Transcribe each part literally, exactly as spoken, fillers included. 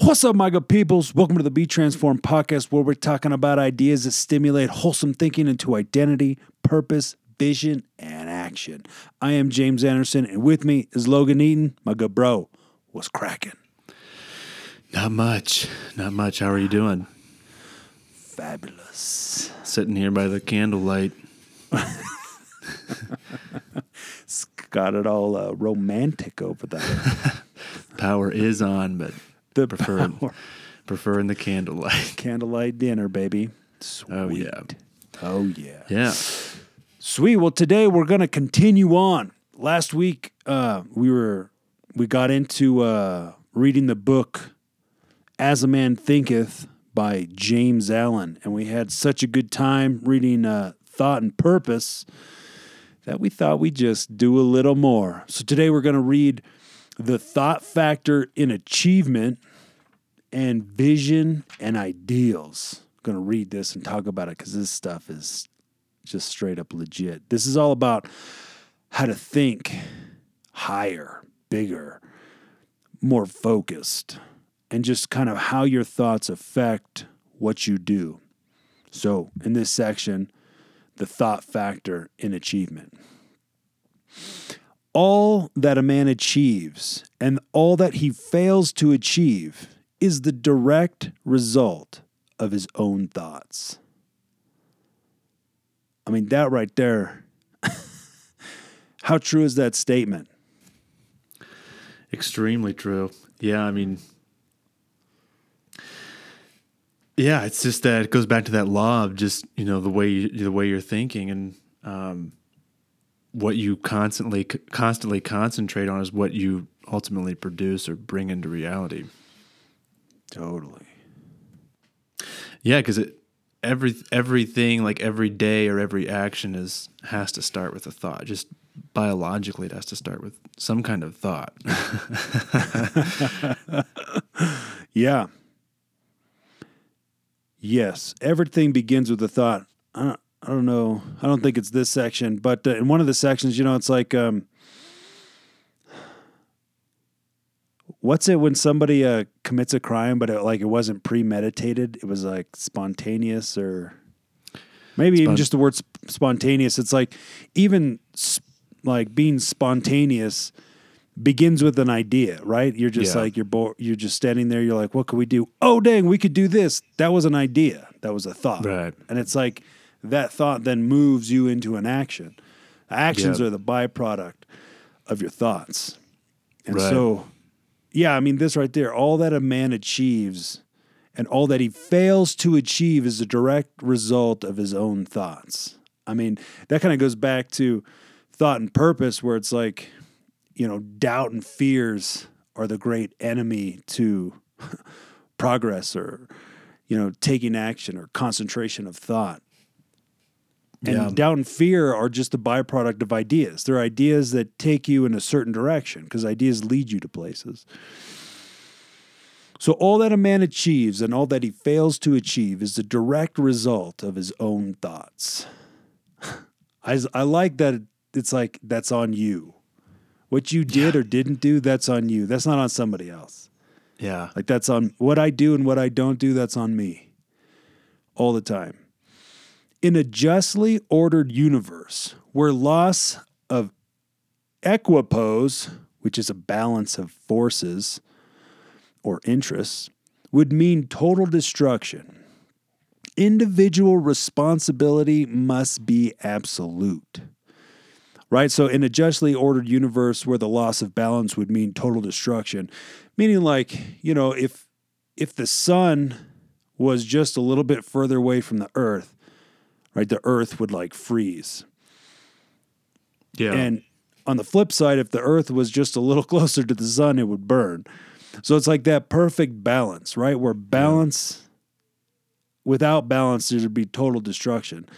What's up, my good peoples? Welcome to the Be Transformed podcast, where we're talking about ideas that stimulate wholesome thinking into identity, purpose, vision, and action. I am James Anderson, and with me is Logan Eaton, my good bro. What's cracking? Not much. Not much. How are you doing? Fabulous. Sitting here by the candlelight. It's got it all uh, romantic over there. Power is on, but... The preferred, preferring the candlelight. Candlelight dinner, baby. Sweet. Oh, yeah. Oh, yeah. Yeah. Sweet. Well, today we're going to continue on. Last week, uh, we were we got into uh, reading the book, As a Man Thinketh, by James Allen. And we had such a good time reading uh, Thought and Purpose that we thought we'd just do a little more. So today we're going to read The Thought Factor in Achievement and Vision and Ideals. I'm going to read this and talk about it because this stuff is just straight up legit. This is all about how to think higher, bigger, more focused, and just kind of how your thoughts affect what you do. So in this section, the thought factor in achievement. All that a man achieves and all that he fails to achieve is the direct result of his own thoughts. I mean, that right there, how true is that statement? Extremely true. Yeah, I mean, yeah, it's just that it goes back to that law of just, you know, the way you, the way you're thinking and, um, what you constantly constantly concentrate on is what you ultimately produce or bring into reality. Totally. Yeah, because it every everything like every day or every action is has to start with a thought. Just biologically, it has to start with some kind of thought. Yeah. Yes, everything begins with a thought. I don't I don't know. I don't think it's this section, but uh, in one of the sections, you know, it's like, um, what's it when somebody uh, commits a crime, but it, like it wasn't premeditated? It was like spontaneous, or maybe Spon- even just the word sp- spontaneous. It's like even sp- like being spontaneous begins with an idea, right? You're just yeah. like you're bo- you're just standing there. You're like, what could we do? Oh, dang, we could do this. That was an idea. That was a thought, right? And it's like, that thought then moves you into an action. Actions yep. are the byproduct of your thoughts. And right. so, yeah, I mean, this right there, all that a man achieves and all that he fails to achieve is a direct result of his own thoughts. I mean, that kind of goes back to thought and purpose, where it's like, you know, doubt and fears are the great enemy to progress or, you know, taking action or concentration of thought. And yeah. doubt and fear are just a byproduct of ideas. They're ideas that take you in a certain direction because ideas lead you to places. So all that a man achieves and all that he fails to achieve is the direct result of his own thoughts. I, I like that it's like, that's on you. What you did yeah. or didn't do, that's on you. That's not on somebody else. Yeah. Like that's on what I do and what I don't do, that's on me all the time. In a justly ordered universe where loss of equipoise, which is a balance of forces or interests, would mean total destruction, individual responsibility must be absolute. Right? So in a justly ordered universe where the loss of balance would mean total destruction, meaning like, you know, if if the sun was just a little bit further away from the earth, right, the earth would like freeze. Yeah. And on the flip side, if the earth was just a little closer to the sun, it would burn. So it's like that perfect balance, right? Where balance, yeah. without balance, there would be total destruction.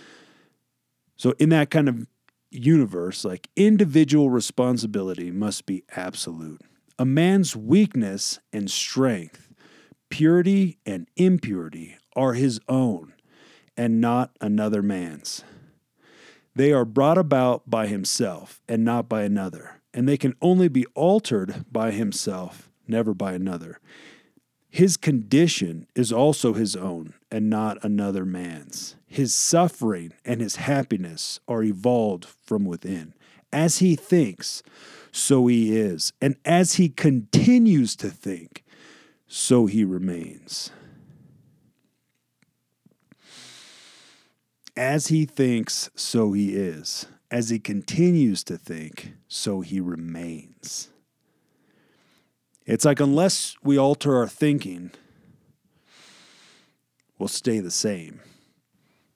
So in that kind of universe, like individual responsibility must be absolute. A man's weakness and strength, purity and impurity are his own, and not another man's. They are brought about by himself and not by another, and they can only be altered by himself, never by another. His condition is also his own and not another man's. His suffering and his happiness are evolved from within. As he thinks, so he is. And as he continues to think, so he remains. As he thinks, so he is. As he continues to think, so he remains. It's like, unless we alter our thinking, we'll stay the same.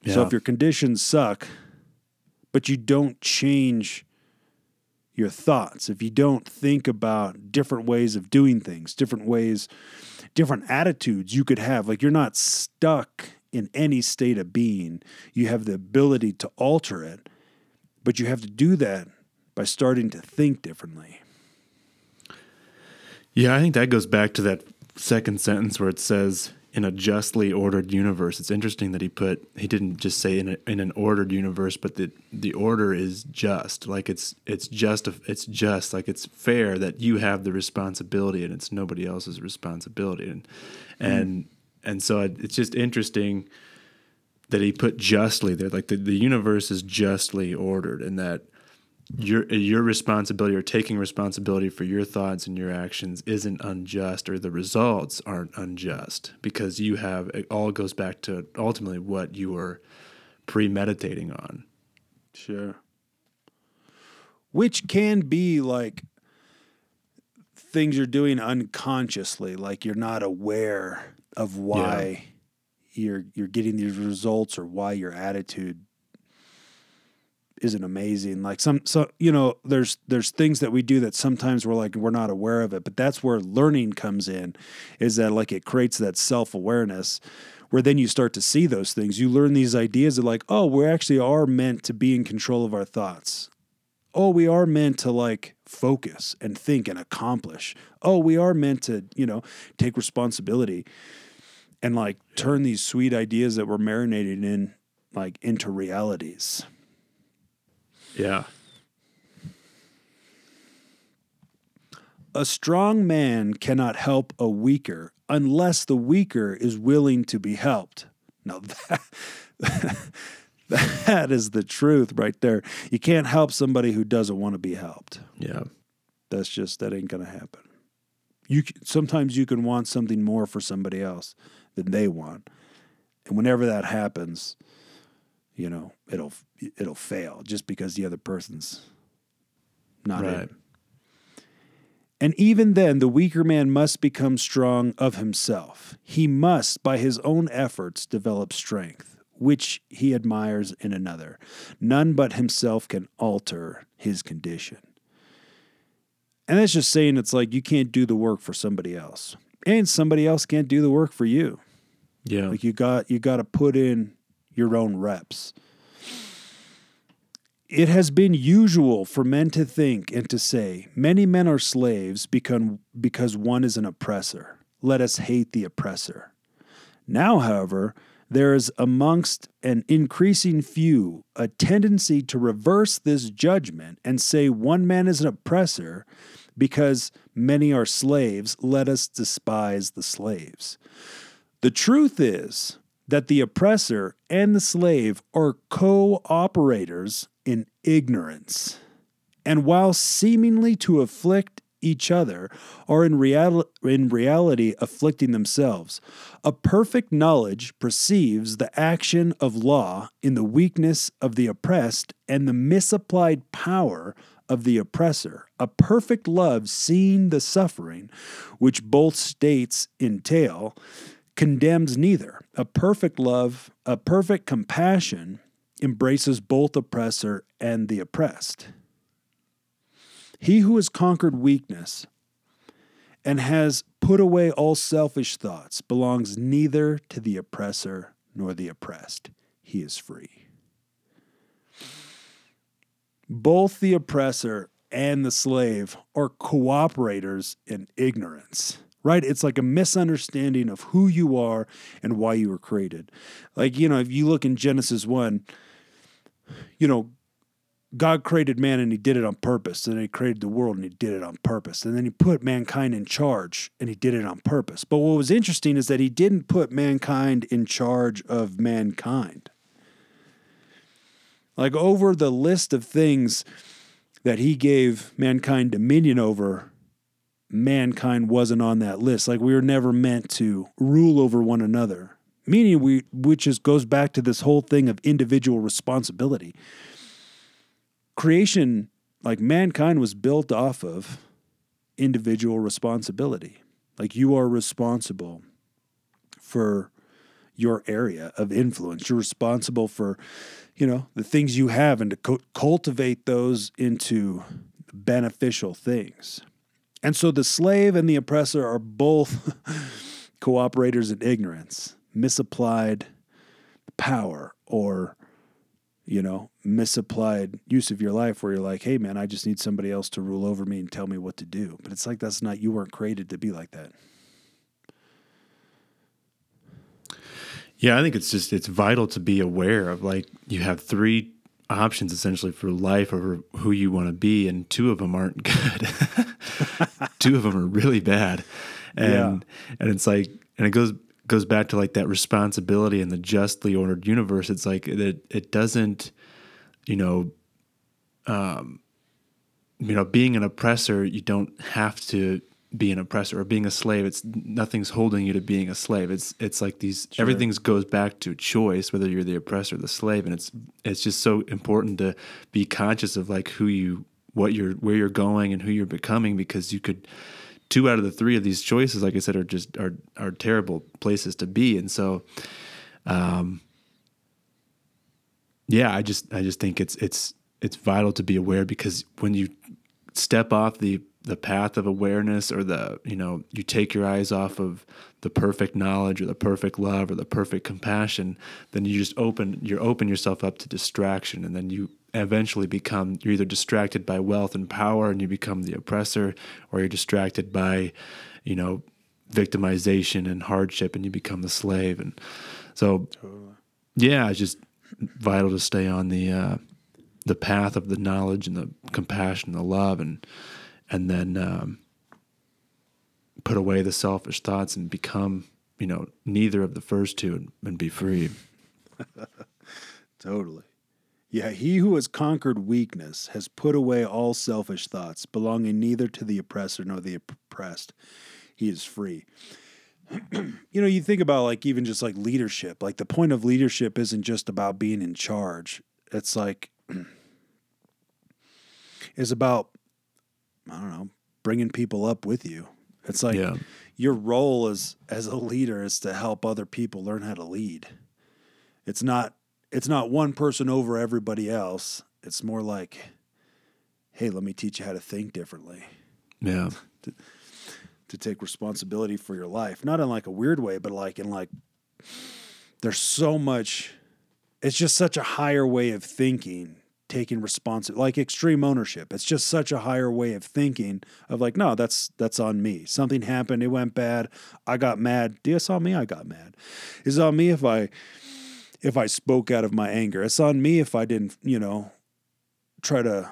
Yeah. So if your conditions suck, but you don't change your thoughts, if you don't think about different ways of doing things, different ways, different attitudes you could have, like, you're not stuck in any state of being. You have the ability to alter it, but you have to do that by starting to think differently. Yeah, I think that goes back to that second sentence where it says, in a justly ordered universe. It's interesting that he put, he didn't just say in, a, in an ordered universe, but the the order is just. Like, it's it's just, it's just, like, it's fair that you have the responsibility and it's nobody else's responsibility. And mm-hmm. and, and so it, it's just interesting that he put justly there. Like, the, the universe is justly ordered, and that Your your responsibility, or taking responsibility for your thoughts and your actions, isn't unjust, or the results aren't unjust, because you have, it all goes back to ultimately what you were premeditating on. Sure. Which can be like things you're doing unconsciously, like you're not aware of why yeah. you're you're getting these results, or why your attitude isn't amazing. Like, some, so, you know, there's, there's things that we do that sometimes we're like, we're not aware of it, but that's where learning comes in, is that, like, it creates that self-awareness where then you start to see those things. You learn these ideas of, like, oh, we actually are meant to be in control of our thoughts. Oh, we are meant to, like, focus and think and accomplish. Oh, we are meant to, you know, take responsibility and, like, turn these sweet ideas that we're marinating in, like, into realities. Yeah. A strong man cannot help a weaker unless the weaker is willing to be helped. Now, that, that is the truth right there. You can't help somebody who doesn't want to be helped. Yeah. That's just, that ain't going to happen. You Sometimes you can want something more for somebody else than they want. And whenever that happens, you know, it'll it'll fail just because the other person's not right. In. And even then, the weaker man must become strong of himself. He must, by his own efforts, develop strength, which he admires in another. None but himself can alter his condition. And that's just saying, it's like, you can't do the work for somebody else, and somebody else can't do the work for you. Yeah. Like, you got you got to put in your own reps. It has been usual for men to think and to say, many men are slaves because one is an oppressor. Let us hate the oppressor. Now, however, there is amongst an increasing few a tendency to reverse this judgment and say, one man is an oppressor because many are slaves. Let us despise the slaves. The truth is that the oppressor and the slave are co-operators in ignorance, and while seemingly to afflict each other, are in, reali- in reality afflicting themselves. A perfect knowledge perceives the action of law in the weakness of the oppressed and the misapplied power of the oppressor. A perfect love, seeing the suffering which both states entail, condemns neither. A perfect love, a perfect compassion embraces both oppressor and the oppressed. He who has conquered weakness and has put away all selfish thoughts belongs neither to the oppressor nor the oppressed. He is free. Both the oppressor and the slave are cooperators in ignorance. Right? It's like a misunderstanding of who you are and why you were created. Like, you know, if you look in Genesis one, you know, God created man and he did it on purpose. And then he created the world and he did it on purpose. And then he put mankind in charge and he did it on purpose. But what was interesting is that he didn't put mankind in charge of mankind. Like, over the list of things that he gave mankind dominion over, mankind wasn't on that list. Like, we were never meant to rule over one another. Meaning, we, which is goes back to this whole thing of individual responsibility. Creation, like mankind, was built off of individual responsibility. Like, you are responsible for your area of influence. You're responsible for, you know, the things you have and to co- cultivate those into beneficial things. And so the slave and the oppressor are both cooperators in ignorance, misapplied power, or you know, misapplied use of your life where you're like, hey, man, I just need somebody else to rule over me and tell me what to do. But it's like, that's not, you weren't created to be like that. Yeah, I think it's just, it's vital to be aware of, like, you have three options essentially for life over who you want to be, and two of them aren't good. Two of them are really bad. And yeah. and it's like, and it goes goes back to like that responsibility in the justly ordered universe. It's like that it, it doesn't, you know, um, you know, being an oppressor, you don't have to be an oppressor, or being a slave, it's nothing's holding you to being a slave. It's, it's like these, sure. everything goes back to choice, whether you're the oppressor or the slave. And it's, it's just so important to be conscious of like who you, what you're, where you're going and who you're becoming, because you could, two out of the three of these choices, like I said, are just are are terrible places to be. And so, um, yeah, I just I just think it's it's it's vital to be aware, because when you step off the the path of awareness, or the you know you take your eyes off of the perfect knowledge or the perfect love or the perfect compassion, then you just open you open yourself up to distraction, and then you. Eventually become, you're either distracted by wealth and power and you become the oppressor, or you're distracted by, you know, victimization and hardship and you become the slave. And so, totally. Yeah, it's just vital to stay on the, uh, the path of the knowledge and the compassion and the love, and, and then, um, put away the selfish thoughts and become, you know, neither of the first two, and, and be free. Totally. Yeah, he who has conquered weakness has put away all selfish thoughts, belonging neither to the oppressor nor the oppressed. He is free. You know, you think about like even just like leadership. Like, the point of leadership isn't just about being in charge. It's like, it's about, I don't know, bringing people up with you. It's like yeah. your role as, as a leader is to help other people learn how to lead. It's not, It's not one person over everybody else. It's more like, hey, let me teach you how to think differently. Yeah. To, to take responsibility for your life. Not in like a weird way, but like in like, there's so much, it's just such a higher way of thinking, taking responsibility, like extreme ownership. It's just such a higher way of thinking of like, no, that's, that's on me. Something happened. It went bad. I got mad. It's on me. I got mad. It's on me if I... If I spoke out of my anger, it's on me if I didn't, you know, try to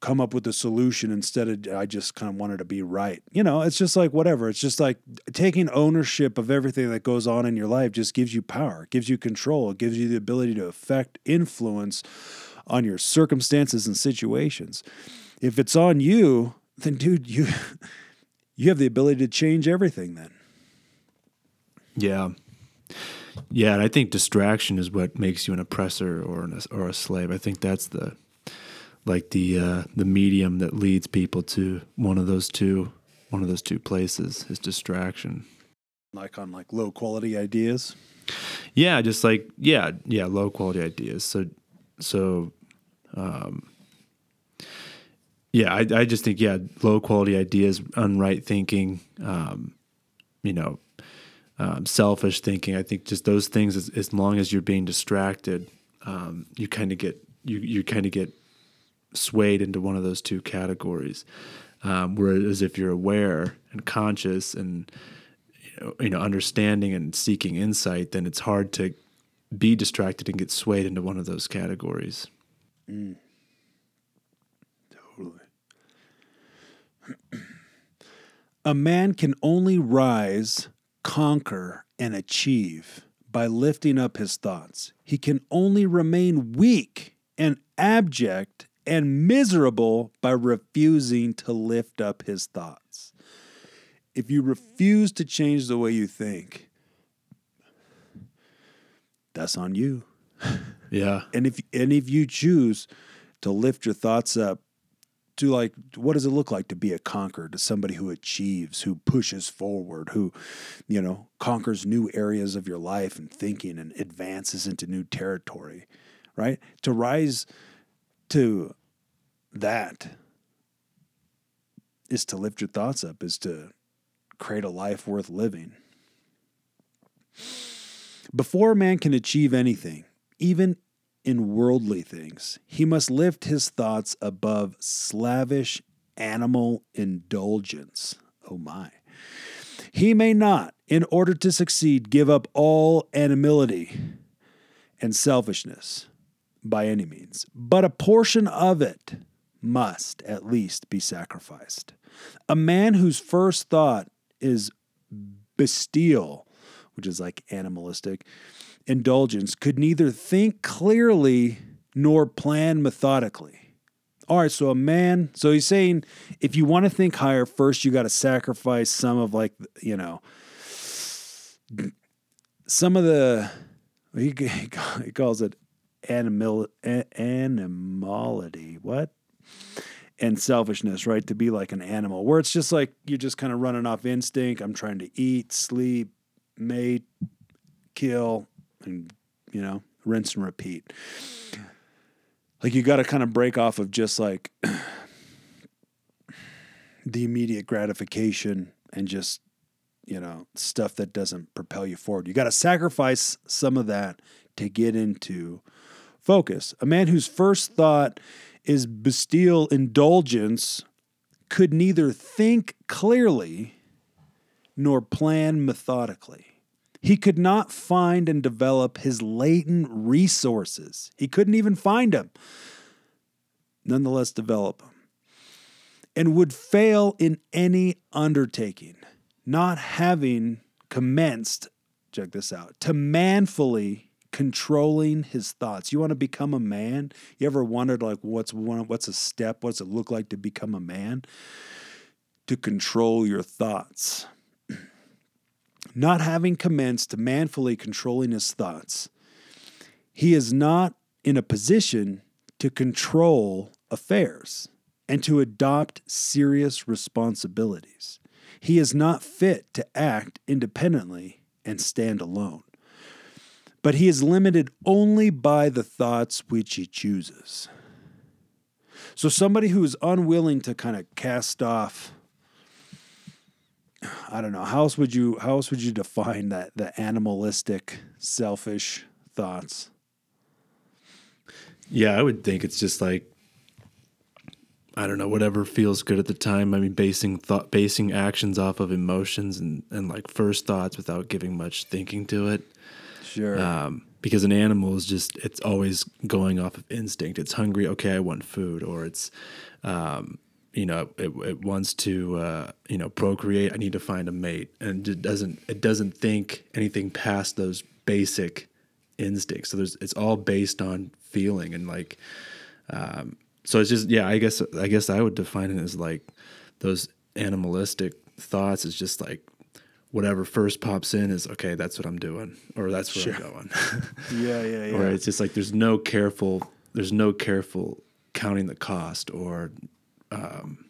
come up with a solution instead of, I just kind of wanted to be right. You know, it's just like, whatever. It's just like taking ownership of everything that goes on in your life just gives you power, gives you control, gives you the ability to affect influence on your circumstances and situations. If it's on you, then dude, you, you have the ability to change everything then. Yeah. Yeah, and I think distraction is what makes you an oppressor or an, or a slave. I think that's the like the uh, the medium that leads people to one of those two one of those two places is distraction. Like on like low quality ideas. Yeah, just like yeah, yeah, low quality ideas. So so um, yeah, I I just think yeah, low quality ideas, unright thinking, um, you know, Um, selfish thinking. I think just those things, as, as long as you're being distracted, um, you kind of get you you kind of get swayed into one of those two categories. Um, whereas if you're aware and conscious and you know, you know understanding and seeking insight, then it's hard to be distracted and get swayed into one of those categories. Mm. A man can only rise, conquer, and achieve by lifting up his thoughts. He can only remain weak and abject and miserable by refusing to lift up his thoughts. If you refuse to change the way you think, that's on you. Yeah. And if and if you choose to lift your thoughts up to, like, what does it look like to be a conqueror, to somebody who achieves, who pushes forward, who, you know, conquers new areas of your life and thinking and advances into new territory, right? To rise to that is to lift your thoughts up, is to create a life worth living. Before a man can achieve anything, even in worldly things, he must lift his thoughts above slavish animal indulgence. Oh my. He may not, in order to succeed, give up all animality and selfishness by any means, but a portion of it must at least be sacrificed. A man whose first thought is bestial, which is like animalistic indulgence, could neither think clearly nor plan methodically. All right, so a man, so he's saying if you want to think higher, first you got to sacrifice some of, like, you know, some of the, he, he calls it animal, animality, what? And selfishness, right? To be like an animal, where it's just like you're just kind of running off instinct. I'm trying to eat, sleep, mate, kill, and, you know, rinse and repeat. Like, you got to kind of break off of just like the immediate gratification and just, you know, stuff that doesn't propel you forward. You got to sacrifice some of that to get into focus. A man whose first thought is bestial indulgence could neither think clearly nor plan methodically. He could not find and develop his latent resources. He couldn't even find them, nonetheless develop them, and would fail in any undertaking, not having commenced, check this out, to manfully controlling his thoughts. You want to become a man? You ever wondered, like, what's one, what's a step? What's it look like to become a man? To control your thoughts. Not having commenced to manfully controlling his thoughts, he is not in a position to control affairs and to adopt serious responsibilities. He is not fit to act independently and stand alone, but he is limited only by the thoughts which he chooses. So somebody who is unwilling to kind of cast off, I don't know, how else would you, how else would you define that, the animalistic, selfish thoughts? Yeah, I would think it's just like, I don't know, whatever feels good at the time. I mean, basing thought, basing actions off of emotions and, and like first thoughts without giving much thinking to it. Sure. Um, because an animal is just, it's always going off of instinct. It's hungry. Okay, I want food. Or it's, um, you know, it, it wants to, uh, you know, procreate. I need to find a mate, and it doesn't, it doesn't think anything past those basic instincts. So there's, it's all based on feeling and like, um, so it's just, yeah, I guess, I guess I would define it as like those animalistic thoughts is just like whatever first pops in is, okay, that's what I'm doing, or that's where sure. I'm going. yeah, yeah, yeah. Or it's just like, there's no careful, there's no careful counting the cost or, Um,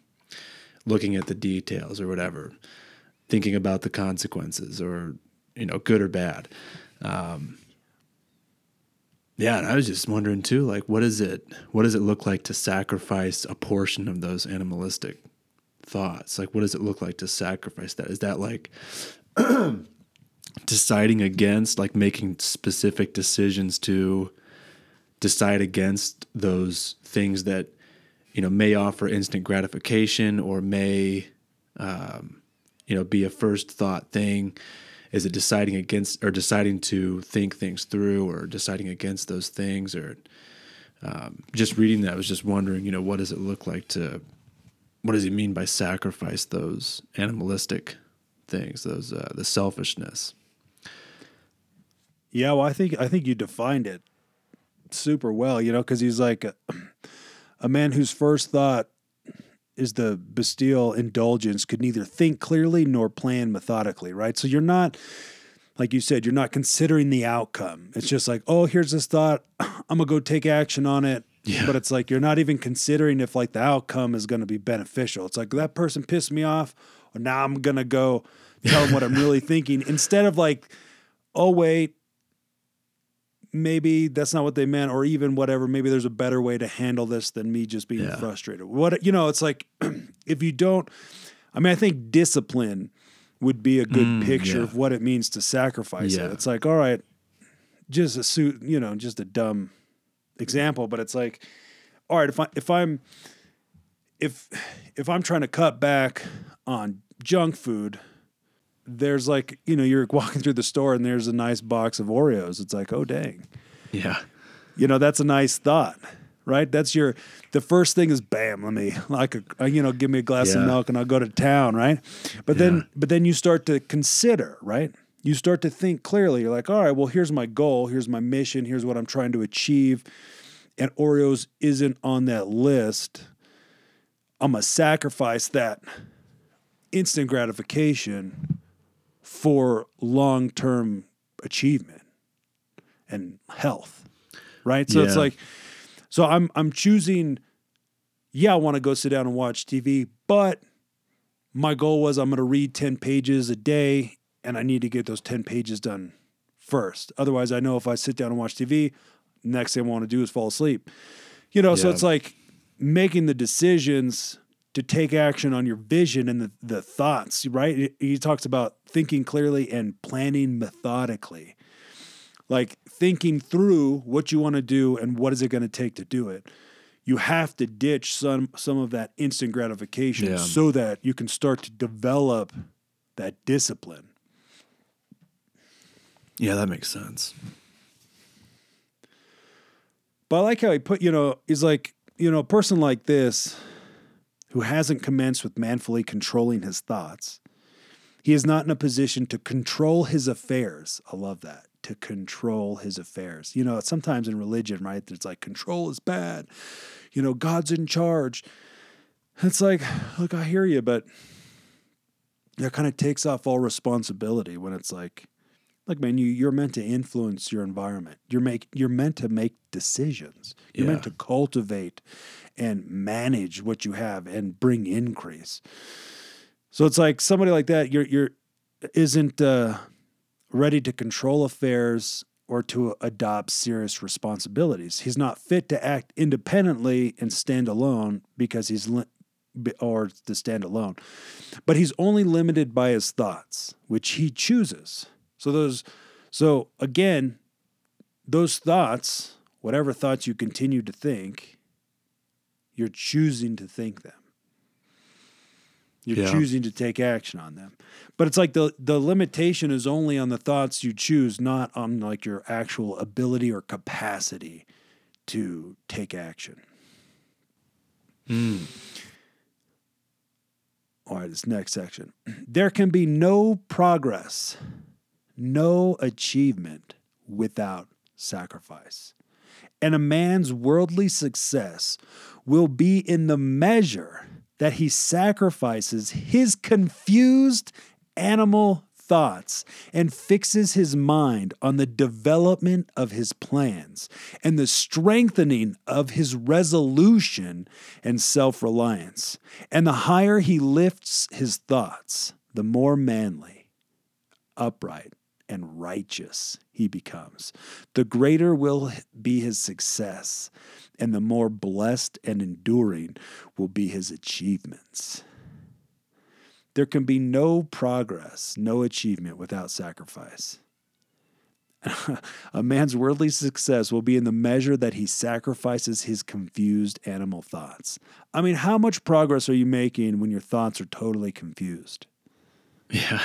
looking at the details or whatever, thinking about the consequences or, you know, good or bad. Um, yeah. And I was just wondering too, like, what is it, what does it look like to sacrifice a portion of those animalistic thoughts? Like, what does it look like to sacrifice that? Is that like deciding against, like making specific decisions to decide against those things that, you know, may offer instant gratification or may, um, you know, be a first thought thing? Is it deciding against or deciding to think things through or deciding against those things? Or um, just reading that, I was just wondering, you know, what does it look like to what does he mean by sacrifice those animalistic things, those uh, the selfishness? Yeah, well, I think I think you defined it super well, you know, because he's like a, a man whose first thought is the bestial indulgence could neither think clearly nor plan methodically, right? So you're not, like you said, you're not considering the outcome. It's just like, oh, here's this thought. I'm going to go take action on it. Yeah. But it's like you're not even considering if like the outcome is going to be beneficial. It's like that person pissed me off. Or now I'm going to go tell them what I'm really thinking instead of like, oh, wait. Maybe that's not what they meant, or even whatever. Maybe there's a better way to handle this than me just being yeah. frustrated. What, you know, it's like, if you don't, I mean, I think discipline would be a good mm, picture yeah. of what it means to sacrifice yeah. it. It's like, all right, just a suit, you know, just a dumb example, but it's like, all right, if I, if I'm, if, if I'm trying to cut back on junk food, there's like, you know, you're walking through the store and there's a nice box of Oreos. It's like, oh, dang. Yeah. You know, that's a nice thought, right? That's your, the first thing is, bam, let me like, a, you know, give me a glass yeah. of milk and I'll go to town, right? But yeah. then, but then you start to consider, right? You start to think clearly. You're like, all right, well, here's my goal. Here's my mission. Here's what I'm trying to achieve. And Oreos isn't on that list. I'm going to sacrifice that instant gratification for long-term achievement and health, right? So yeah. it's like, so I'm I'm choosing, yeah, I want to go sit down and watch T V, but my goal was I'm going to read ten pages a day, and I need to get those ten pages done first. Otherwise, I know if I sit down and watch T V, next thing I want to do is fall asleep. You know, yeah. so it's like making the decisions to take action on your vision and the, the thoughts, right? He talks about thinking clearly and planning methodically, like thinking through what you want to do and what is it going to take to do it. You have to ditch some some of that instant gratification yeah. so that you can start to develop that discipline. Yeah, that makes sense. But I like how he put, you know, he's like, you know, a person like this who hasn't commenced with manfully controlling his thoughts. He is not in a position to control his affairs. I love that, to control his affairs. You know, sometimes in religion, right, it's like control is bad. You know, God's in charge. It's like, look, I hear you, but that kind of takes off all responsibility when it's like, look, man, you, you're meant to influence your environment. You're make you're meant to make decisions. You're yeah. meant to cultivate and manage what you have and bring increase. So it's like somebody like that you're you're isn't uh, ready to control affairs or to adopt serious responsibilities. He's not fit to act independently and stand alone because he's li- or to stand alone. But he's only limited by his thoughts, which he chooses. So those, so again, those thoughts, whatever thoughts you continue to think, you're choosing to think them. You're yeah. choosing to take action on them. But it's like the, the limitation is only on the thoughts you choose, not on like your actual ability or capacity to take action. Mm. All right, this next section. There can be no progress, no achievement without sacrifice. And a man's worldly success will be in the measure that he sacrifices his confused animal thoughts and fixes his mind on the development of his plans and the strengthening of his resolution and self-reliance. And the higher he lifts his thoughts, the more manly, upright, and righteous he becomes. The greater will be his success, and the more blessed and enduring will be his achievements. There can be no progress, no achievement without sacrifice. A man's worldly success will be in the measure that he sacrifices his confused animal thoughts. I mean, how much progress are you making when your thoughts are totally confused? Yeah.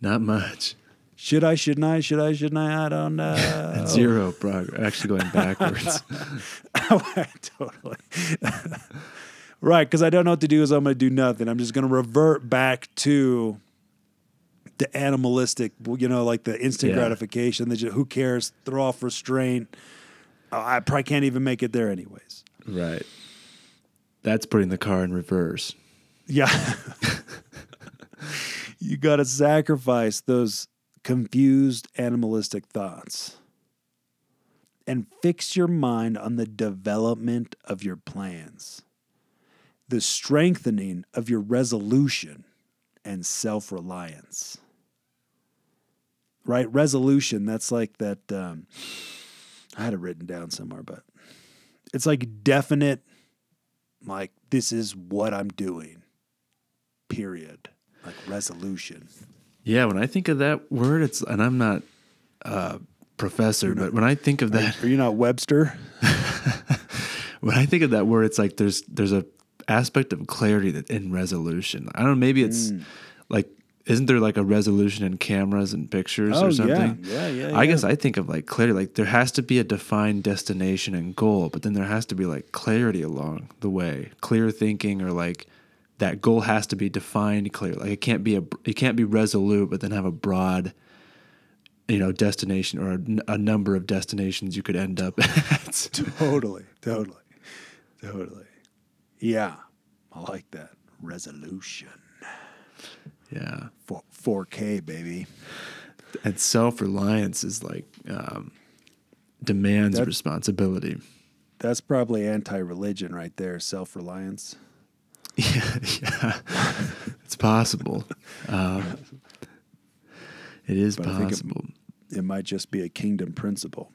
Not much. Should I, shouldn't I, should I, shouldn't I? I don't know. Zero progress. Actually going backwards. Totally. Right, because I don't know what to do, so I'm going to do nothing. I'm just going to revert back to the animalistic, you know, like the instant yeah. gratification. The, who cares? Throw off restraint. Oh, I probably can't even make it there anyways. Right. That's putting the car in reverse. Yeah. You got to sacrifice those confused animalistic thoughts and fix your mind on the development of your plans, the strengthening of your resolution and self-reliance. Right? Resolution, that's like that, um, I had it written down somewhere, but it's like definite, like, this is what I'm doing, period. Like resolution. Yeah, when I think of that word, it's, and I'm not a uh, professor, not, but when I think of that. Are you not Webster? When I think of that word, it's like there's there's a aspect of clarity that in resolution. I don't know, maybe it's mm. like, isn't there like a resolution in cameras and pictures oh, or something? Yeah, yeah, yeah. I yeah. guess I think of like clarity, like there has to be a defined destination and goal, but then there has to be like clarity along the way, clear thinking, or like that goal has to be defined clearly. Like it can't be a, it can't be resolute, but then have a broad, you know, destination or a, a number of destinations you could end up at. Totally, totally, totally. Yeah, I like that. Resolution. Yeah. four K, baby. And self-reliance is like um, demands that's, responsibility. That's probably anti-religion right there, self-reliance. Yeah, yeah. It's possible. Um, it is but possible. It, it might just be a kingdom principle.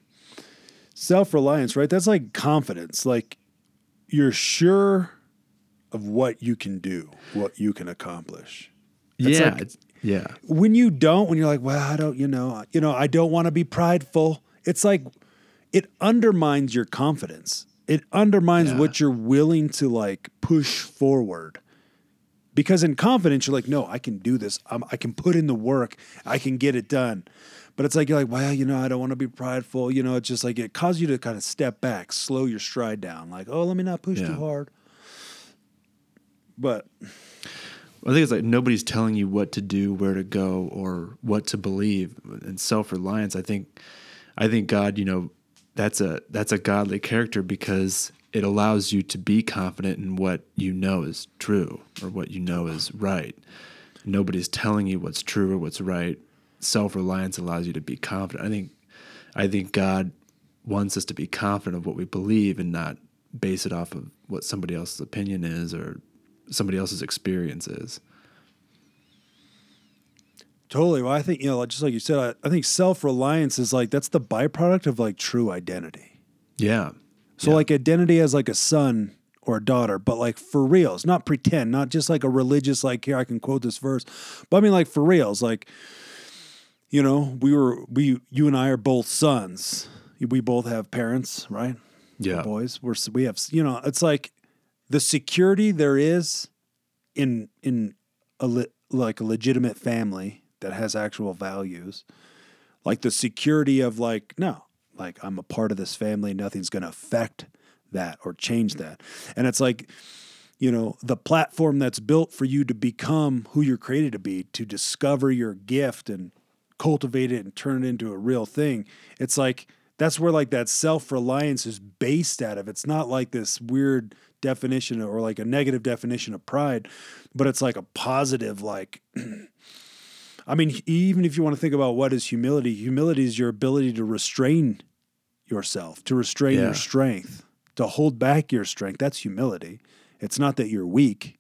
Self-reliance, right? That's like confidence. Like you're sure of what you can do, what you can accomplish. That's yeah. Like, yeah. When you don't, when you're like, well, I don't, you know, you know, I don't want to be prideful. It's like, it undermines your confidence. It undermines yeah. what you're willing to like push forward, because in confidence, you're like, no, I can do this. I'm, I can put in the work. I can get it done. But it's like, you're like, well, you know, I don't want to be prideful. You know, it's just like, it causes you to kind of step back, slow your stride down. Like, oh, let me not push yeah. too hard. But I think it's like nobody's telling you what to do, where to go, or what to believe. And self-reliance, I think, I think God, you know, that's a that's a godly character because it allows you to be confident in what you know is true or what you know is right. Nobody's telling you what's true or what's right. Self-reliance allows you to be confident. I think, I think God wants us to be confident of what we believe and not base it off of what somebody else's opinion is or somebody else's experience is. Totally. Well, I think, you know, just like you said, I, I think self-reliance is like, that's the byproduct of like true identity. Yeah. So yeah. like identity as like a son or a daughter, but like for reals, not pretend, not just like a religious, like here, I can quote this verse, but I mean like for reals, like, you know, we were, we, you and I are both sons. We both have parents, right? Yeah. We're boys. We're, we have, you know, it's like the security there is in, in a le, like a legitimate family that has actual values, like the security of like, no, like I'm a part of this family. Nothing's going to affect that or change that. And it's like, you know, the platform that's built for you to become who you're created to be, to discover your gift and cultivate it and turn it into a real thing. It's like, that's where like that self-reliance is based out of. It's not like this weird definition or like a negative definition of pride, but it's like a positive, like, I mean, even if you want to think about what is humility, humility is your ability to restrain yourself, to restrain yeah. your strength, to hold back your strength. That's humility. It's not that you're weak.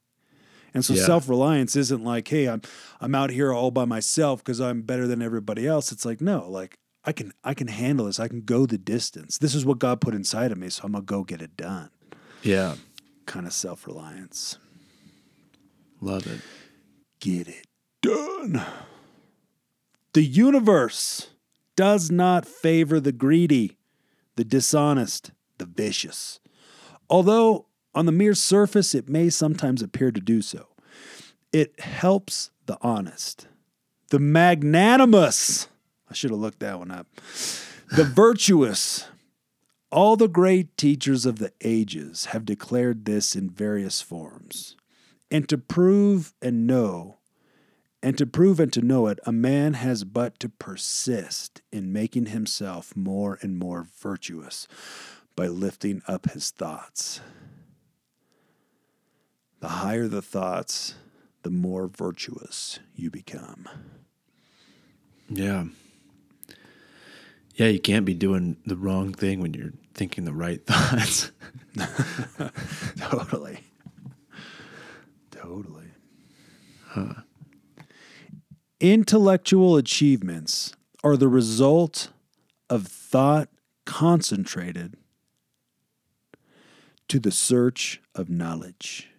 And so yeah. self-reliance isn't like, hey, I'm I'm out here all by myself because I'm better than everybody else. It's like, no, like I can I can handle this. I can go the distance. This is what God put inside of me, so I'm going to go get it done. Yeah. Kind of self-reliance. Love it. Get it done. The universe does not favor the greedy, the dishonest, the vicious, although on the mere surface it may sometimes appear to do so. It helps the honest, the magnanimous, I should have looked that one up, the virtuous, All the great teachers of the ages have declared this in various forms. And to prove and know, and to prove and to know it, a man has but to persist in making himself more and more virtuous by lifting up his thoughts. The higher the thoughts, the more virtuous you become. Yeah. Yeah, you can't be doing the wrong thing when you're thinking the right thoughts. Totally. Totally. Huh. Intellectual achievements are the result of thought concentrated to the search of knowledge,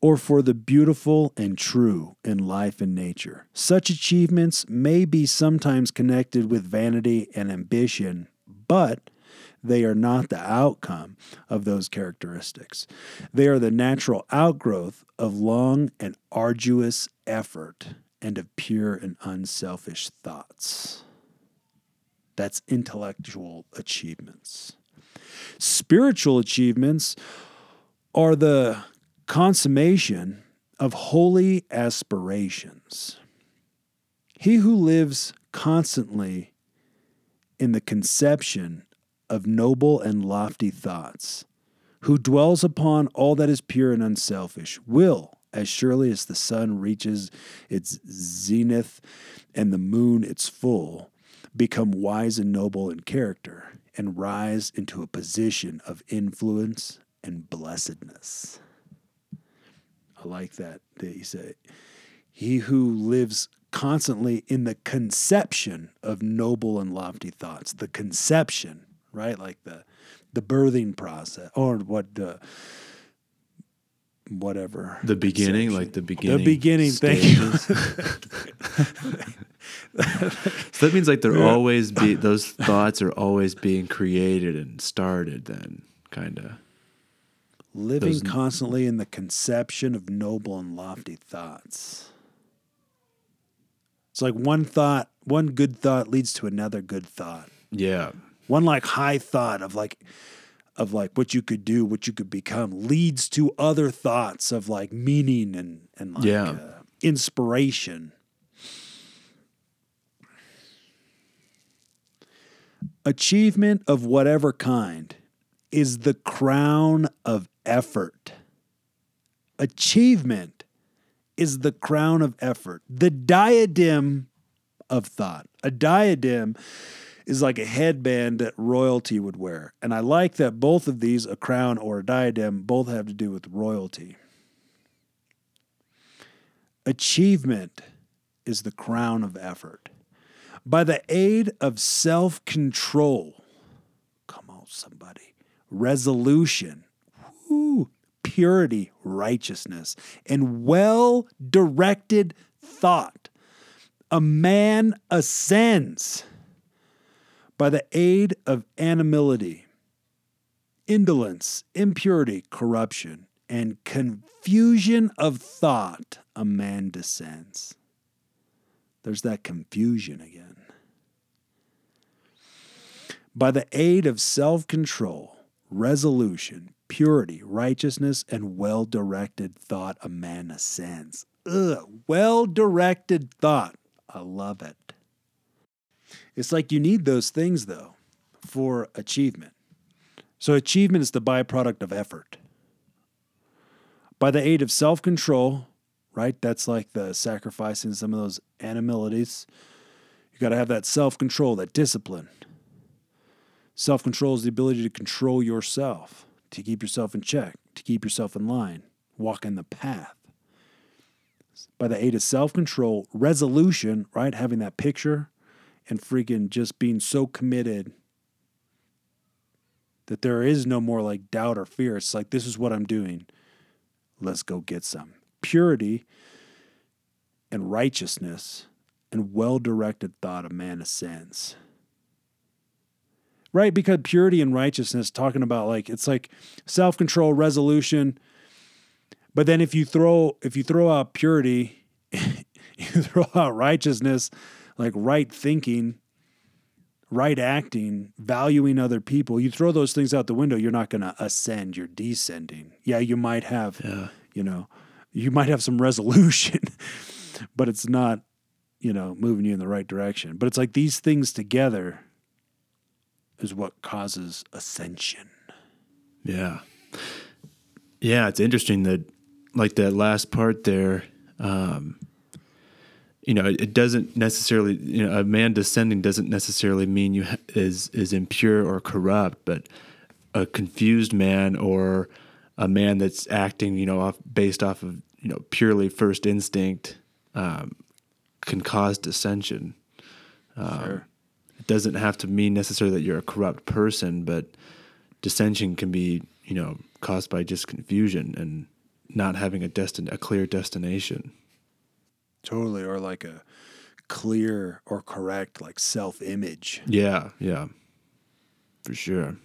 or for the beautiful and true in life and nature. Such achievements may be sometimes connected with vanity and ambition, but they are not the outcome of those characteristics. They are the natural outgrowth of long and arduous effort and of pure and unselfish thoughts. That's intellectual achievements. Spiritual achievements are the consummation of holy aspirations. He who lives constantly in the conception of noble and lofty thoughts, who dwells upon all that is pure and unselfish, will, as surely as the sun reaches its zenith and the moon its full, become wise and noble in character and rise into a position of influence and blessedness. I like that, that you say, he who lives constantly in the conception of noble and lofty thoughts, the conception, right? Like the, the birthing process or what the, whatever. The beginning, conception. like the beginning. The beginning, stages. Thank you. So that means like they're yeah. always be, those thoughts are always being created and started then, kind of. Living Those... constantly in the conception of noble and lofty thoughts. It's like one thought, one good thought leads to another good thought. Yeah. One like high thought of like, of like what you could do, what you could become leads to other thoughts of like meaning and, and like yeah. uh, inspiration. Achievement of whatever kind is the crown of effort. Achievement is the crown of effort. The diadem of thought. A diadem is like a headband that royalty would wear. And I like that both of these, a crown or a diadem, both have to do with royalty. Achievement is the crown of effort. By the aid of self-control, come on, somebody, resolution, woo, purity, righteousness, and well-directed thought, a man ascends. By the aid of animality, indolence, impurity, corruption, and confusion of thought, a man descends. There's that confusion again. By the aid of self-control, resolution, purity, righteousness, and well-directed thought, a man ascends. Ugh, well-directed thought. I love it. It's like you need those things, though, for achievement. So achievement is the byproduct of effort. By the aid of self-control, right? That's like the sacrificing some of those animalities. You got to have that self-control, that discipline. Self-control is the ability to control yourself, to keep yourself in check, to keep yourself in line, walk in the path. By the aid of self-control, resolution, right? Having that picture and freaking just being so committed that there is no more like doubt or fear. It's like, this is what I'm doing. Let's go get some. Purity and righteousness and well-directed thought, a man ascends. Right, because purity and righteousness, talking about like, it's like self-control, resolution. But then if you throw if you throw out purity, you throw out righteousness, like right thinking, right acting, valuing other people, you throw those things out the window, you're not going to ascend, you're descending. Yeah, you might have, yeah. you know, you might have some resolution, but it's not, you know, moving you in the right direction. But it's like these things together is what causes ascension. Yeah. Yeah, it's interesting that, like, that last part there, um, you know, it, it doesn't necessarily, you know, a man descending doesn't necessarily mean you ha- is is impure or corrupt, but a confused man or a man that's acting, you know, off, based off of, you know, purely first instinct um, can cause dissension. Um, sure. It doesn't have to mean necessarily that you're a corrupt person, but dissension can be, you know, caused by just confusion and not having a destin- a clear destination. Totally, or like a clear or correct, like, self-image. Yeah, yeah, for sure.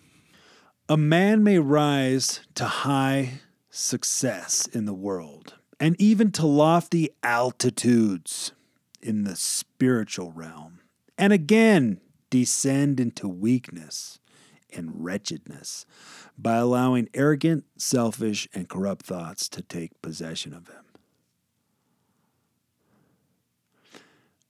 A man may rise to high success in the world and even to lofty altitudes in the spiritual realm, and again descend into weakness and wretchedness by allowing arrogant, selfish, and corrupt thoughts to take possession of him.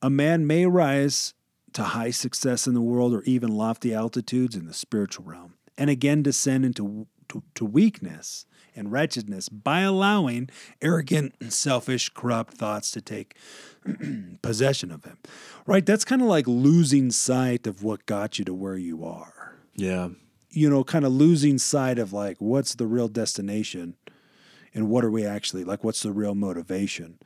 A man may rise to high success in the world or even lofty altitudes in the spiritual realm, and again descend into to, to weakness and wretchedness by allowing arrogant and selfish, corrupt thoughts to take possession of him. Right? That's kind of like losing sight of what got you to where you are. Yeah. You know, kind of losing sight of, like, what's the real destination and what are we actually, like, what's the real motivation?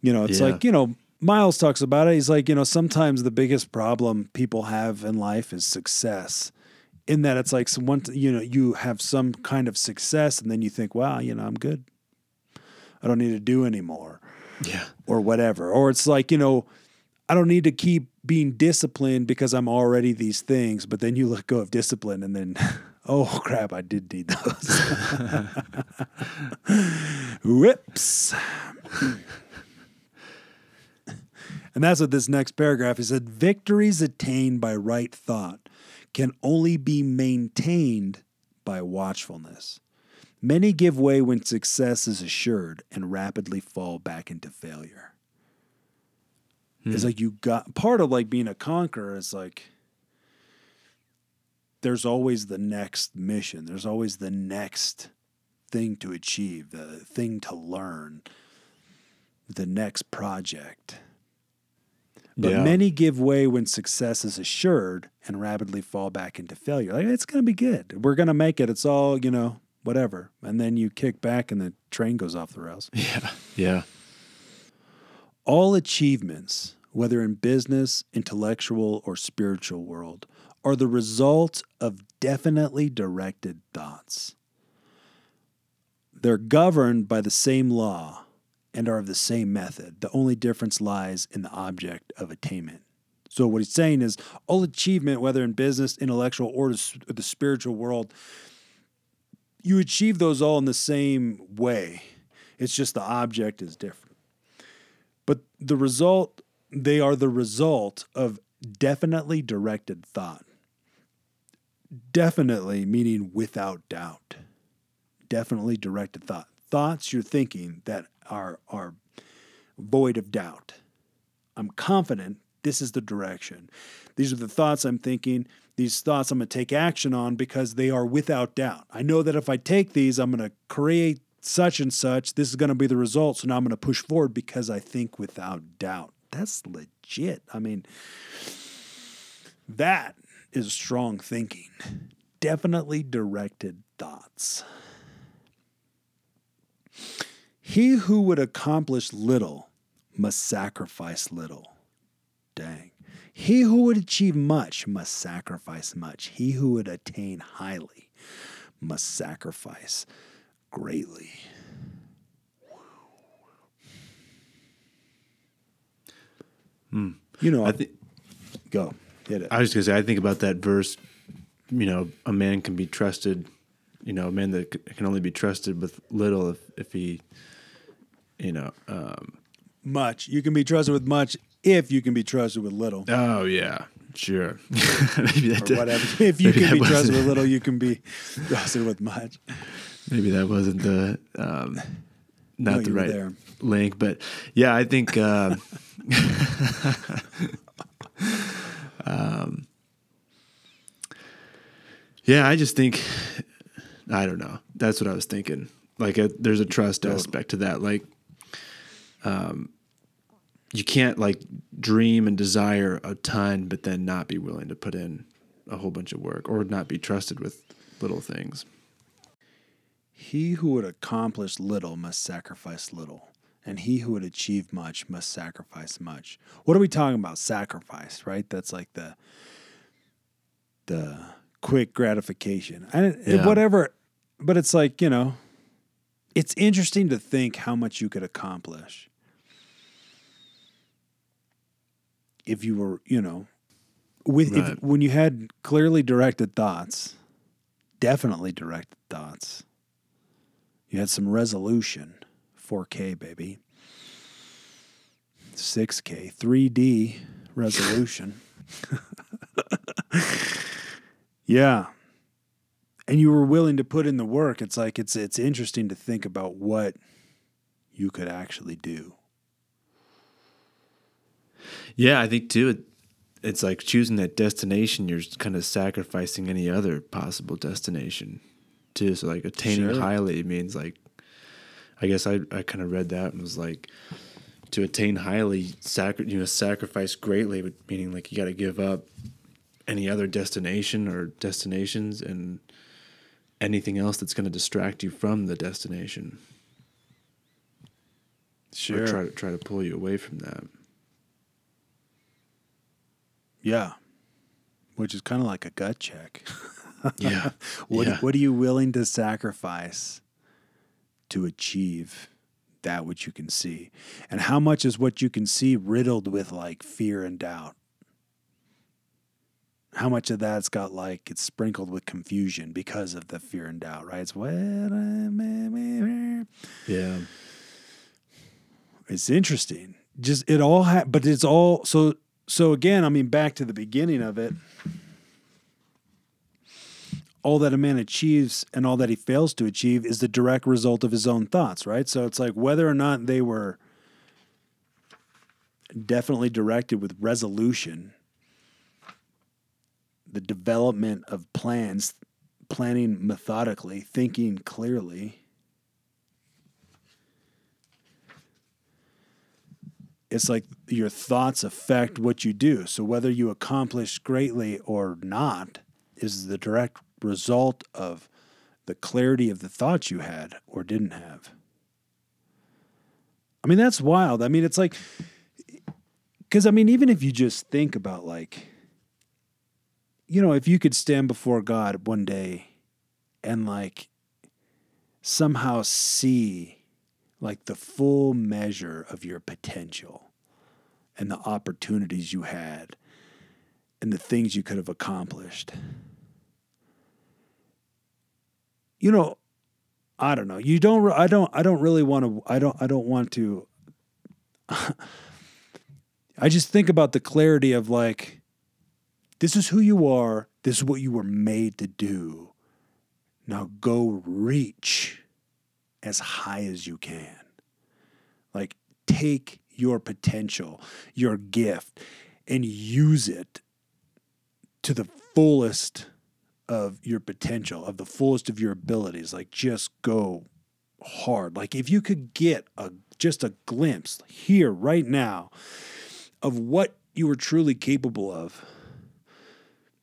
You know, it's yeah. like, you know, Miles talks about it. He's like, you know, sometimes the biggest problem people have in life is success, in that it's like, some one, you know, you have some kind of success and then you think, wow, you know, I'm good. I don't need to do anymore. Yeah. Or whatever. Or it's like, you know, I don't need to keep being disciplined because I'm already these things, but then you let go of discipline and then, oh crap, I did need those. Whoops. And that's what this next paragraph is. That victories attained by right thought can only be maintained by watchfulness. Many give way when success is assured and rapidly fall back into failure. Hmm. It's like you got, part of like being a conqueror is like, there's always the next mission. There's always the next thing to achieve, the thing to learn, the next project. But yeah. many give way when success is assured and rapidly fall back into failure. Like, it's going to be good. We're going to make it. It's all, you know, whatever. And then you kick back and the train goes off the rails. Yeah. Yeah. All achievements, whether in business, intellectual, or spiritual world, are the result of definitely directed thoughts. They're governed by the same law and are of the same method. The only difference lies in the object of attainment. So what he's saying is all achievement, whether in business, intellectual, or the spiritual world, you achieve those all in the same way. It's just the object is different. But the result, they are the result of definitely directed thought. Definitely meaning without doubt. Definitely directed thought. Thoughts you're thinking that are are void of doubt. I'm confident this is the direction. These are the thoughts I'm thinking. These thoughts I'm going to take action on because they are without doubt. I know that if I take these, I'm going to create such and such. This is going to be the result. So now I'm going to push forward because I think without doubt. That's legit. I mean, that is strong thinking. Definitely directed thoughts. He who would accomplish little must sacrifice little. Dang. He who would achieve much must sacrifice much. He who would attain highly must sacrifice greatly. Hmm. You know, I think. Go. Hit it. I was going to say, I think about that verse, you know, a man can be trusted, you know, a man that can only be trusted with little if, if he. You know, um, much. You can be trusted with much if you can be trusted with little. Oh yeah, Sure. Maybe that or whatever. If you can be trusted with little, you can be trusted with much. Maybe that wasn't the um, not no, the right there. link, but yeah, I think. Uh, um, yeah, I just think I don't know. That's what I was thinking. Like, a, there's a trust totally. aspect to that. Like, um. You can't like dream and desire a ton, but then not be willing to put in a whole bunch of work or not be trusted with little things. He who would accomplish little must sacrifice little, and he who would achieve much must sacrifice much. What are we talking about? Sacrifice, right? That's like the the quick gratification. I, yeah. Whatever, but it's like, you know, it's interesting to think how much you could accomplish if you were, you know, with right. if, when you had clearly directed thoughts, definitely directed thoughts, you had some resolution, four K, baby, six K, three D resolution. Yeah. And you were willing to put in the work. It's like, it's, it's interesting to think about what you could actually do. Yeah, I think too, it, it's like choosing that destination, you're kind of sacrificing any other possible destination too. So like attaining sure. highly means like, I guess I, I kind of read that and was like, to attain highly, sacri- you know, sacrifice greatly, but meaning like you got to give up any other destination or destinations and anything else that's going to distract you from the destination. Sure. Or try to, try to pull you away from that. Yeah, which is kind of like a gut check. yeah. What, yeah. What are you willing to sacrifice to achieve that which you can see? And how much is what you can see riddled with, like, fear and doubt? How much of that's got, like, it's sprinkled with confusion because of the fear and doubt, right? It's, yeah. It's interesting. Just, it all, ha- but it's all, so... So again, I mean, back to the beginning of it, all that a man achieves and all that he fails to achieve is the direct result of his own thoughts, right? So it's like whether or not they were definitely directed with resolution, the development of plans, planning methodically, thinking clearly, it's like your thoughts affect what you do. So whether you accomplish greatly or not is the direct result of the clarity of the thoughts you had or didn't have. I mean, that's wild. I mean, it's like, because I mean, even if you just think about like, you know, if you could stand before God one day and like somehow see like the full measure of your potential and the opportunities you had and the things you could have accomplished. You know, I don't know. You don't, I don't, I don't really want to, I don't, I don't want to, I just think about the clarity of like, this is who you are. This is what you were made to do. Now go reach as high as you can. Like, take your potential, your gift, and use it to the fullest of your potential, of the fullest of your abilities. Like, just go hard. Like, if you could get a just a glimpse here right now of what you were truly capable of,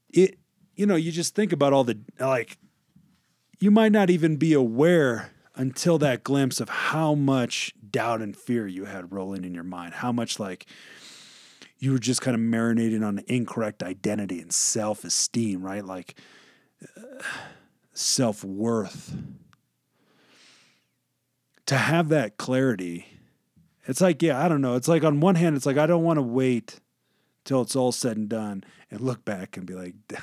it, you know, you just think about all the, like, you might not even be aware until that glimpse of how much doubt and fear you had rolling in your mind, how much like you were just kind of marinating on incorrect identity and self-esteem, right? Like uh, self-worth. To have that clarity, it's like, yeah, I don't know. It's like on one hand, it's like, I don't want to wait till it's all said and done and look back and be like, dude,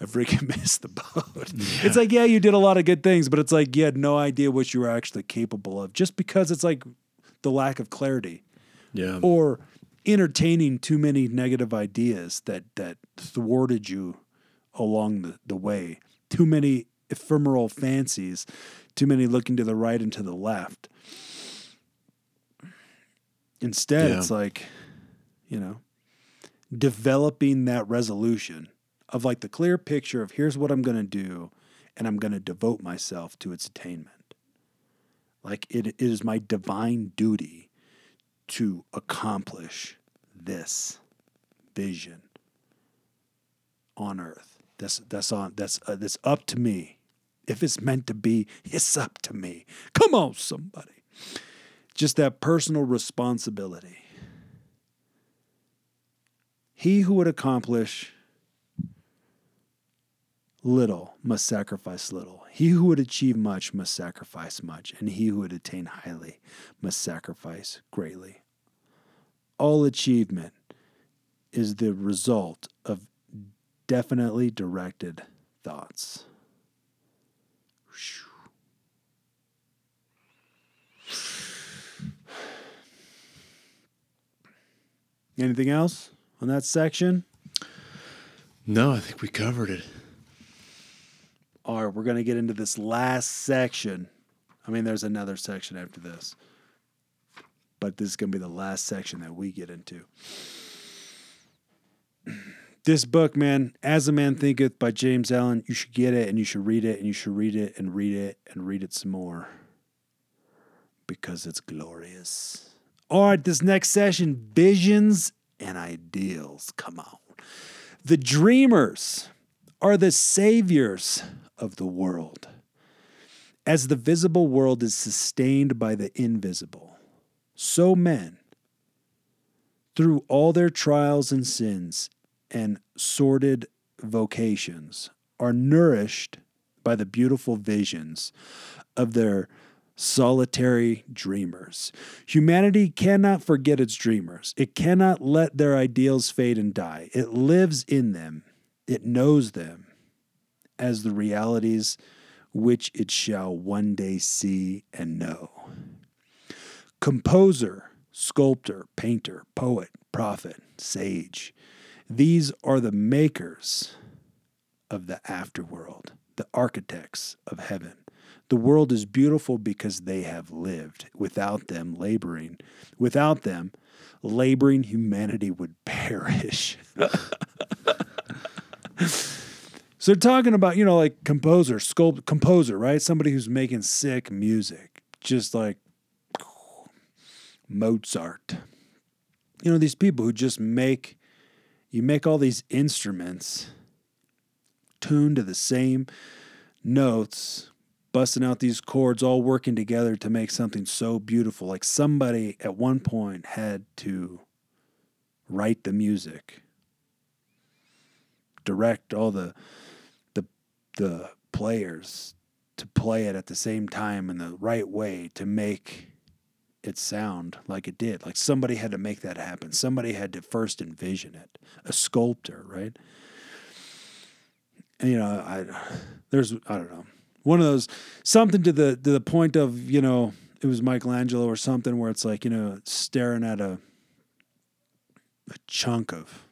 I freaking missed the boat. Yeah. It's like, yeah, you did a lot of good things, but it's like you had no idea what you were actually capable of just because it's like the lack of clarity. Yeah. Or entertaining too many negative ideas that that thwarted you along the, the way, too many ephemeral fancies, too many looking to the right and to the left. Instead, yeah. It's like, you know, developing that resolution of like the clear picture of here's what I'm going to do, and I'm going to devote myself to its attainment. Like it, it is my divine duty to accomplish this vision on earth. That's, that's on, that's, uh, that's up to me. If it's meant to be, it's up to me. Come on, somebody. Just that personal responsibility. He who would accomplish little must sacrifice little. He who would achieve much must sacrifice much. And he who would attain highly must sacrifice greatly. All achievement is the result of definitely directed thoughts. Anything else on that section? No, I think we covered it. All right, we're going to get into this last section. I mean, there's another section after this, but this is going to be the last section that we get into. This book, man, As a Man Thinketh by James Allen, you should get it and you should read it and you should read it and read it and read it some more because it's glorious. All right, this next session, visions and ideals. Come on. The dreamers are the saviors of the world, as the visible world is sustained by the invisible. So men, through all their trials and sins and sordid vocations, are nourished by the beautiful visions of their solitary dreamers. Humanity cannot forget its dreamers. It cannot let their ideals fade and die. It lives in them. It knows them as the realities which it shall one day see and know. Composer, sculptor, painter, poet, prophet, sage. These are the makers of the afterworld, the architects of heaven. The world is beautiful because they have lived. Without them laboring, without them laboring, humanity would perish. So talking about, you know, like composer, sculpt, composer, right? Somebody who's making sick music, just like Mozart. You know, these people who just make, you make all these instruments tuned to the same notes, busting out these chords, all working together to make something so beautiful. Like somebody at one point had to write the music, direct all the the the players to play it at the same time in the right way to make it sound like it did. Like somebody had to make that happen. Somebody had to first envision it. A sculptor, right? And you know, I there's I don't know. One of those, something to the to the point of, you know, it was Michelangelo or something where it's like, you know, staring at a a chunk of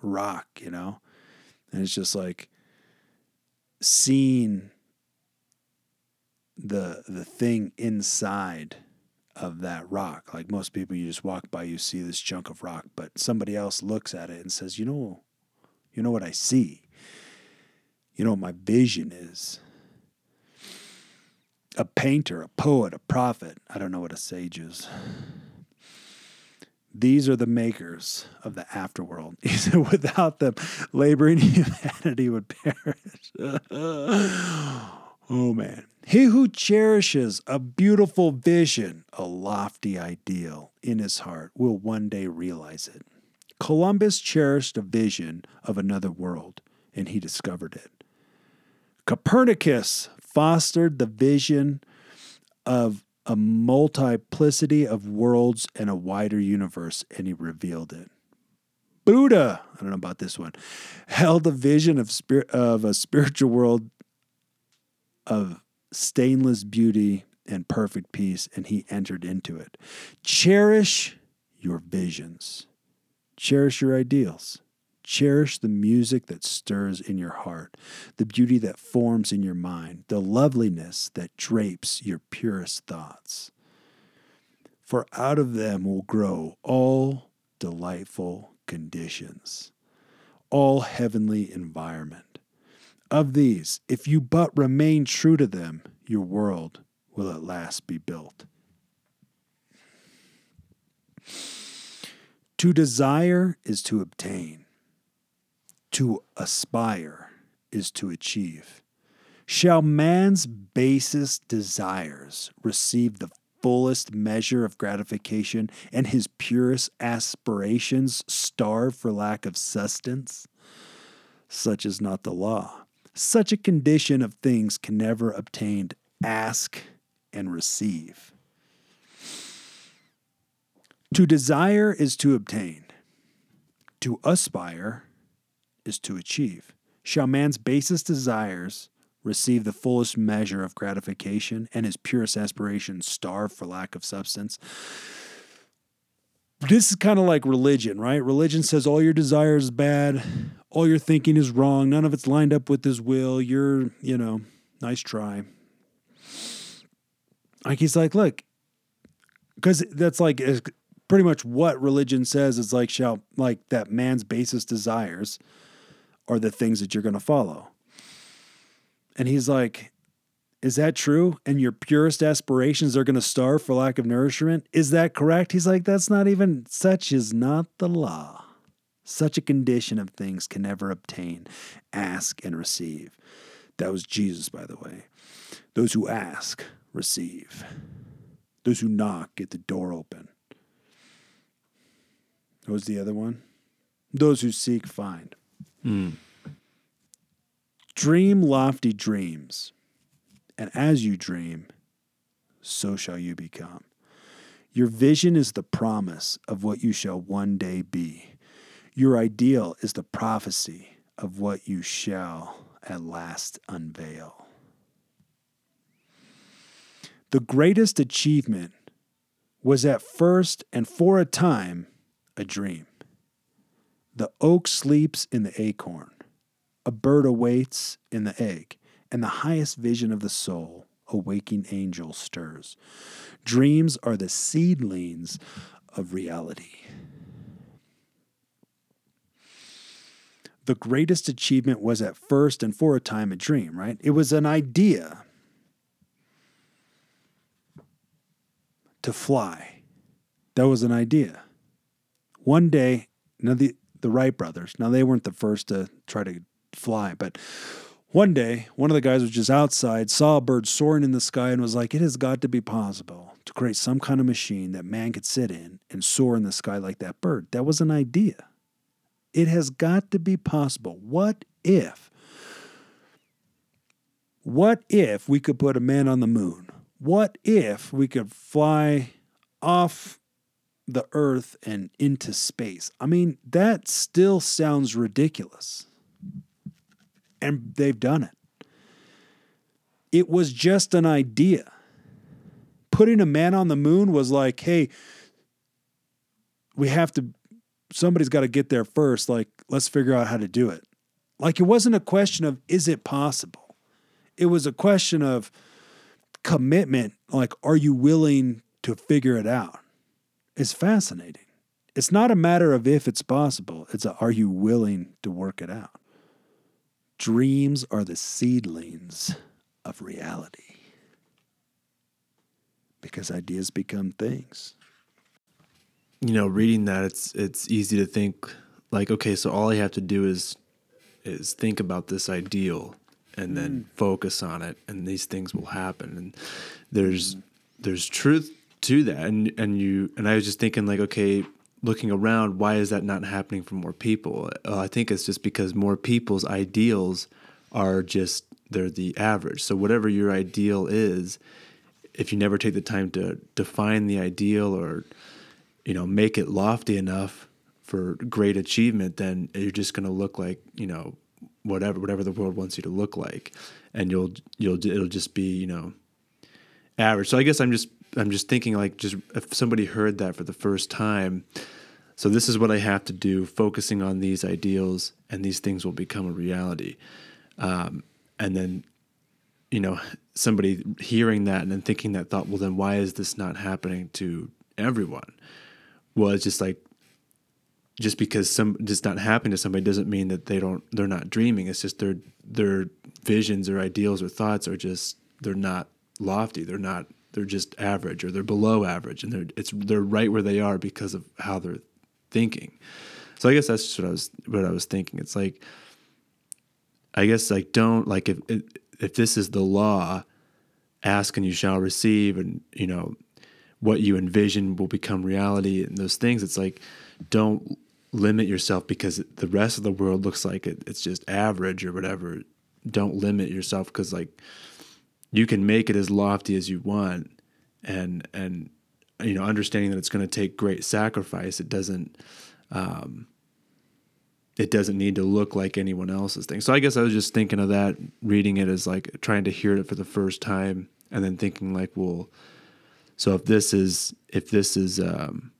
rock, you know, and it's just like seeing the the thing inside of that rock. Like most people, you just walk by, you see this chunk of rock, but somebody else looks at it and says, you know, you know what I see? You know what my vision is? A painter, a poet, a prophet. I don't know what a sage is. These are the makers of the afterworld. He said, without them, laboring humanity would perish. Oh, man. He who cherishes a beautiful vision, a lofty ideal in his heart, will one day realize it. Columbus cherished a vision of another world, and he discovered it. Copernicus fostered the vision of a multiplicity of worlds and a wider universe, and he revealed it. Buddha, I don't know about this one, held a vision of spirit, of a spiritual world of stainless beauty and perfect peace, and he entered into it. Cherish your visions. Cherish your ideals. Cherish the music that stirs in your heart, the beauty that forms in your mind, the loveliness that drapes your purest thoughts. For out of them will grow all delightful conditions, all heavenly environment. Of these, if you but remain true to them, your world will at last be built. To desire is to obtain. To aspire is to achieve. Shall man's basest desires receive the fullest measure of gratification and his purest aspirations starve for lack of sustenance? Such is not the law. Such a condition of things can never obtain. Ask and receive. To desire is to obtain. To aspire is to achieve. Shall man's basest desires receive the fullest measure of gratification and his purest aspirations starve for lack of substance? This is kind of like religion, right? Religion says all your desire is bad, all your thinking is wrong, none of it's lined up with his will, you're, you know, nice try. Like he's like, look, because that's like pretty much what religion says is like, shall, like that man's basest desires are the things that you're going to follow. And he's like, is that true? And your purest aspirations are going to starve for lack of nourishment? Is that correct? He's like, that's not even, such is not the law. Such a condition of things can never obtain. Ask and receive. That was Jesus, by the way. Those who ask, receive. Those who knock, get the door open. What was the other one? Those who seek, find. Mm. Dream lofty dreams, and as you dream, so shall you become. Your vision is the promise of what you shall one day be. Your ideal is the prophecy of what you shall at last unveil. The greatest achievement was at first and for a time a dream. The oak sleeps in the acorn, a bird awaits in the egg, and the highest vision of the soul, a waking angel stirs. Dreams are the seedlings of reality. The greatest achievement was at first and for a time a dream, right? It was an idea to fly. That was an idea. One day, now the The Wright brothers. Now, they weren't the first to try to fly, but one day, one of the guys was just outside, saw a bird soaring in the sky and was like, it has got to be possible to create some kind of machine that man could sit in and soar in the sky like that bird. That was an idea. It has got to be possible. What if? What if we could put a man on the moon? What if we could fly off the earth and into space? I mean, that still sounds ridiculous. And they've done it. It was just an idea. Putting a man on the moon was like, hey, we have to, somebody's got to get there first. Like, let's figure out how to do it. Like, it wasn't a question of, is it possible? It was a question of commitment. Like, are you willing to figure it out? It's fascinating. It's not a matter of if it's possible. It's a, are you willing to work it out? Dreams are the seedlings of reality. Because ideas become things. You know, reading that, it's it's easy to think like, okay, so all I have to do is is think about this ideal and mm. then focus on it, and these things will happen. And there's mm. there's truth to that, and and you and I was just thinking like, okay, looking around, why is that not happening for more people? Uh, I think it's just because more people's ideals are just, they're the average. So whatever your ideal is, if you never take the time to define the ideal or, you know, make it lofty enough for great achievement, then you're just going to look like, you know, whatever whatever the world wants you to look like, and you'll you'll it'll just be, you know, average. So I guess I'm just I'm just thinking like just if somebody heard that for the first time, so this is what I have to do, focusing on these ideals, and these things will become a reality. Um, and then, you know, somebody hearing that and then thinking that thought, well, then why is this not happening to everyone? Well, it's just like, just because some just not happening to somebody doesn't mean that they don't, they're not dreaming. It's just their, their visions or ideals or thoughts are just, they're not lofty. They're not, they're just average, or they're below average, and they're, it's, they're right where they are because of how they're thinking. So I guess that's just what I was, what I was thinking. It's like, I guess like, don't like, if, if this is the law, ask and you shall receive, and you know, what you envision will become reality, and those things. It's like, don't limit yourself because the rest of the world looks like it, it's just average or whatever. Don't limit yourself, because like you can make it as lofty as you want, and and you know, understanding that it's going to take great sacrifice. It doesn't um, it doesn't need to look like anyone else's thing. So I guess I was just thinking of that, reading it as like trying to hear it for the first time, and then thinking like, well, so if this is if this is um,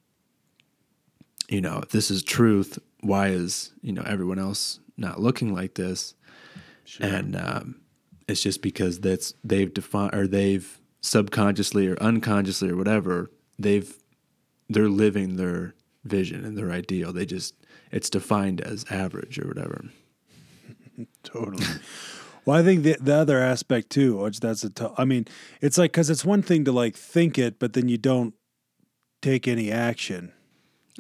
you know, if this is truth, why is, you know, everyone else not looking like this? Sure. And um, it's just because that's they've defined, or they've subconsciously or unconsciously or whatever, they've they're living their vision and their ideal. They just it's defined as average or whatever. Totally. Well, I think the, the other aspect too, which that's a t- I mean, it's like, because it's one thing to like think it, but then you don't take any action.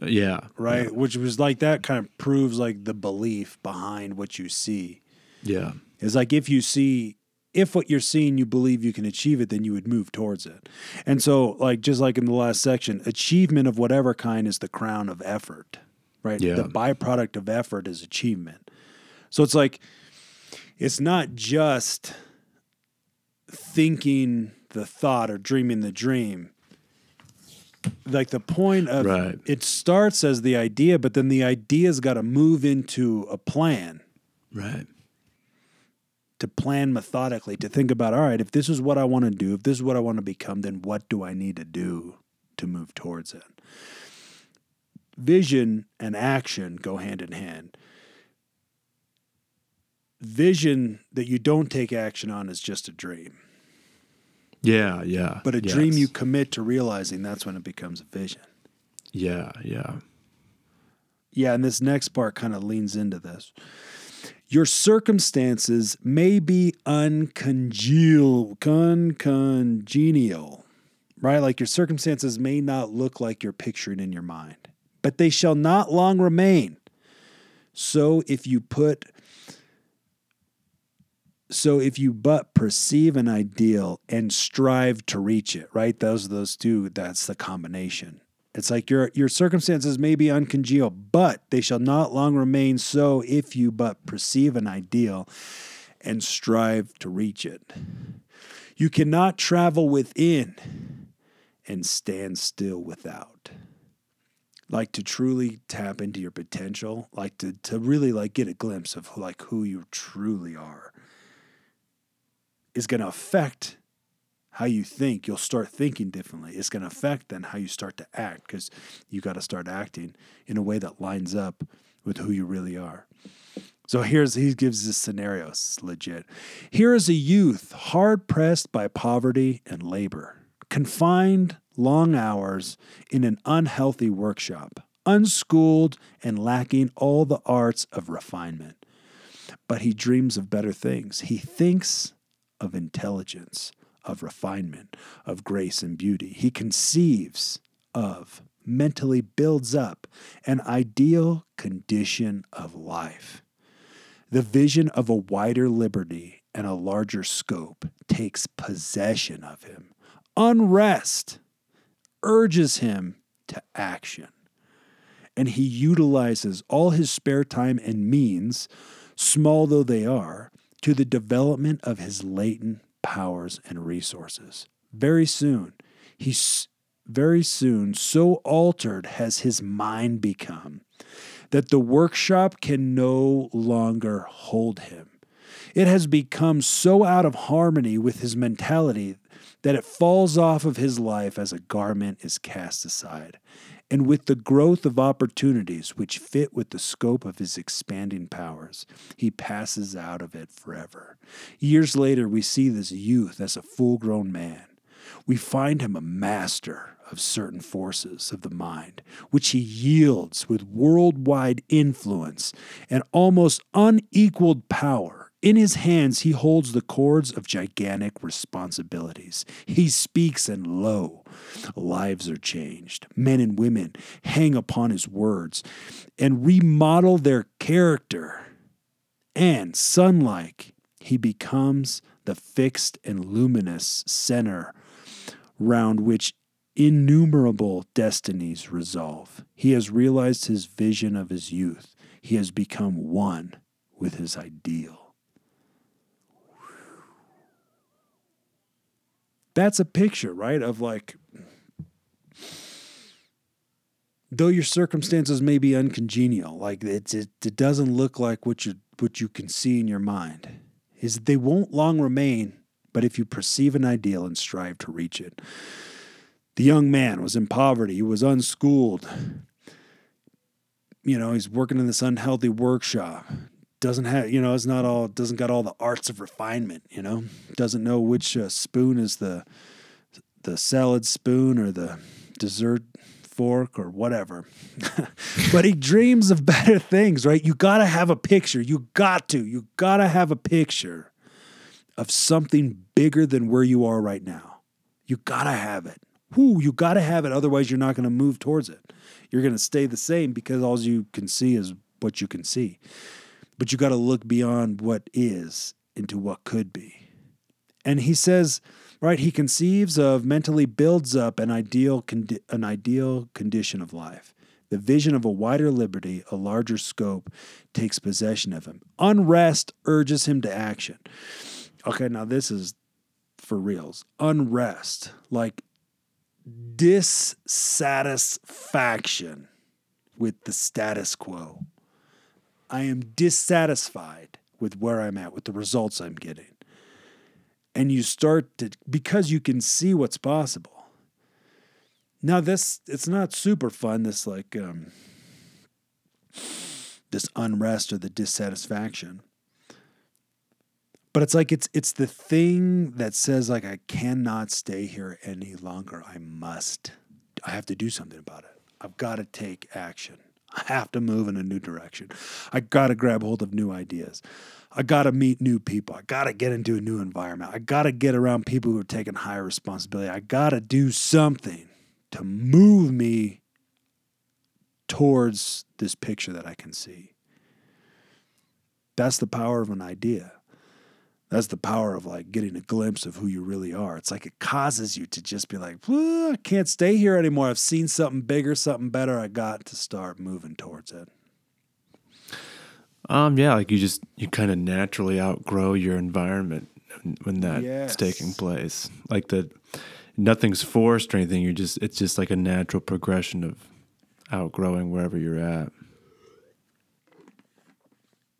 Yeah. Right. Yeah. Which was like, that kind of proves like the belief behind what you see. Yeah. It's like, if you see, if what you're seeing, you believe you can achieve it, then you would move towards it. And so like, just like in the last section, achievement of whatever kind is the crown of effort, right? Yeah. The byproduct of effort is achievement. So it's like, it's not just thinking the thought or dreaming the dream. Like the point of right. It starts as the idea, but then the idea's got to move into a plan. Right. To plan methodically, to think about, all right, if this is what I want to do, if this is what I want to become, then what do I need to do to move towards it? Vision and action go hand in hand. Vision that you don't take action on is just a dream. Yeah, yeah. But a yes. dream you commit to realizing, that's when it becomes a vision. Yeah, yeah. Yeah, and this next part kind of leans into this. Your circumstances may be uncongenial, uncongenial, right? Like your circumstances may not look like you're picturing in your mind, but they shall not long remain. So if you put... So if you but perceive an ideal and strive to reach it, right? Those are those two, that's the combination. It's like your your circumstances may be uncongenial, but they shall not long remain. So if you but perceive an ideal and strive to reach it, you cannot travel within and stand still without. Like to truly tap into your potential, like to, to really like get a glimpse of like who you truly are, is going to affect how you think. You'll start thinking differently. It's going to affect then how you start to act, because you got to start acting in a way that lines up with who you really are. So here's, he gives this scenario. It's legit. Here is a youth hard pressed by poverty and labor, confined long hours in an unhealthy workshop, unschooled and lacking all the arts of refinement. But he dreams of better things. He thinks of intelligence, of refinement, of grace and beauty. He conceives of, mentally builds up, an ideal condition of life. The vision of a wider liberty and a larger scope takes possession of him. Unrest urges him to action, and he utilizes all his spare time and means, small though they are, to the development of his latent powers and resources. Very soon, he's very soon so altered has his mind become that the workshop can no longer hold him. It has become so out of harmony with his mentality that it falls off of his life as a garment is cast aside, and with the growth of opportunities which fit with the scope of his expanding powers, he passes out of it forever. Years later, we see this youth as a full-grown man. We find him a master of certain forces of the mind, which he yields with worldwide influence and almost unequaled power. In his hands, he holds the cords of gigantic responsibilities. He speaks, and lo, lives are changed. Men and women hang upon his words and remodel their character. And, sun-like, he becomes the fixed and luminous center round which innumerable destinies resolve. He has realized his vision of his youth. He has become one with his ideal. That's a picture, right, of like, though your circumstances may be uncongenial, like it, it, it doesn't look like what you what you can see in your mind, is that they won't long remain, but if you perceive an ideal and strive to reach it. The young man was in poverty. He was unschooled. You know, he's working in this unhealthy workshop. Doesn't have, you know, it's not all, doesn't got all the arts of refinement, you know, doesn't know which uh, spoon is the, the salad spoon or the dessert fork or whatever, but he dreams of better things, right? You got to have a picture. You got to, you got to have a picture of something bigger than where you are right now. You got to have it. Whoo, you got to have it. Otherwise you're not going to move towards it. You're going to stay the same because all you can see is what you can see. But you got to look beyond what is into what could be. And he says, right, he conceives of, mentally builds up an ideal condi- an ideal condition of life. The vision of a wider liberty, a larger scope, takes possession of him. Unrest urges him to action. Okay, now this is for reals. Unrest, like dissatisfaction with the status quo. I am dissatisfied with where I'm at, with the results I'm getting. And you start to, because you can see what's possible. Now this, it's not super fun, this like, um, this unrest or the dissatisfaction. But it's like, it's, it's the thing that says like, I cannot stay here any longer. I must, I have to do something about it. I've got to take action. I have to move in a new direction. I got to grab hold of new ideas. I got to meet new people. I got to get into a new environment. I got to get around people who are taking higher responsibility. I got to do something to move me towards this picture that I can see. That's the power of an idea. That's the power of like getting a glimpse of who you really are. It's like it causes you to just be like, I can't stay here anymore. I've seen something bigger, something better. I got to start moving towards it. Um, yeah, like you just, you kind of naturally outgrow your environment when that's yes. taking place. Like the nothing's forced or anything. You're just, it's just like a natural progression of outgrowing wherever you're at.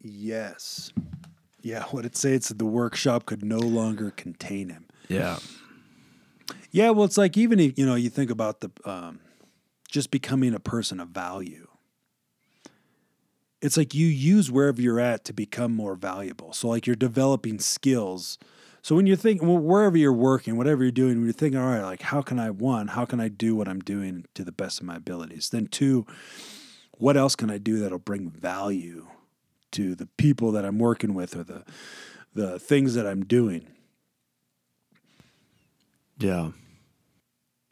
Yes. Yeah, what it say, it's that the workshop could no longer contain him. Yeah. Yeah, well, it's like even, if, you know, you think about the um, just becoming a person of value. It's like you use wherever you're at to become more valuable. So like you're developing skills. So when you're thinking, well, wherever you're working, whatever you're doing, when you're thinking, all right, like how can I, one, how can I do what I'm doing to the best of my abilities? Then two, what else can I do that'll bring value to the people that I'm working with or the the things that I'm doing. Yeah.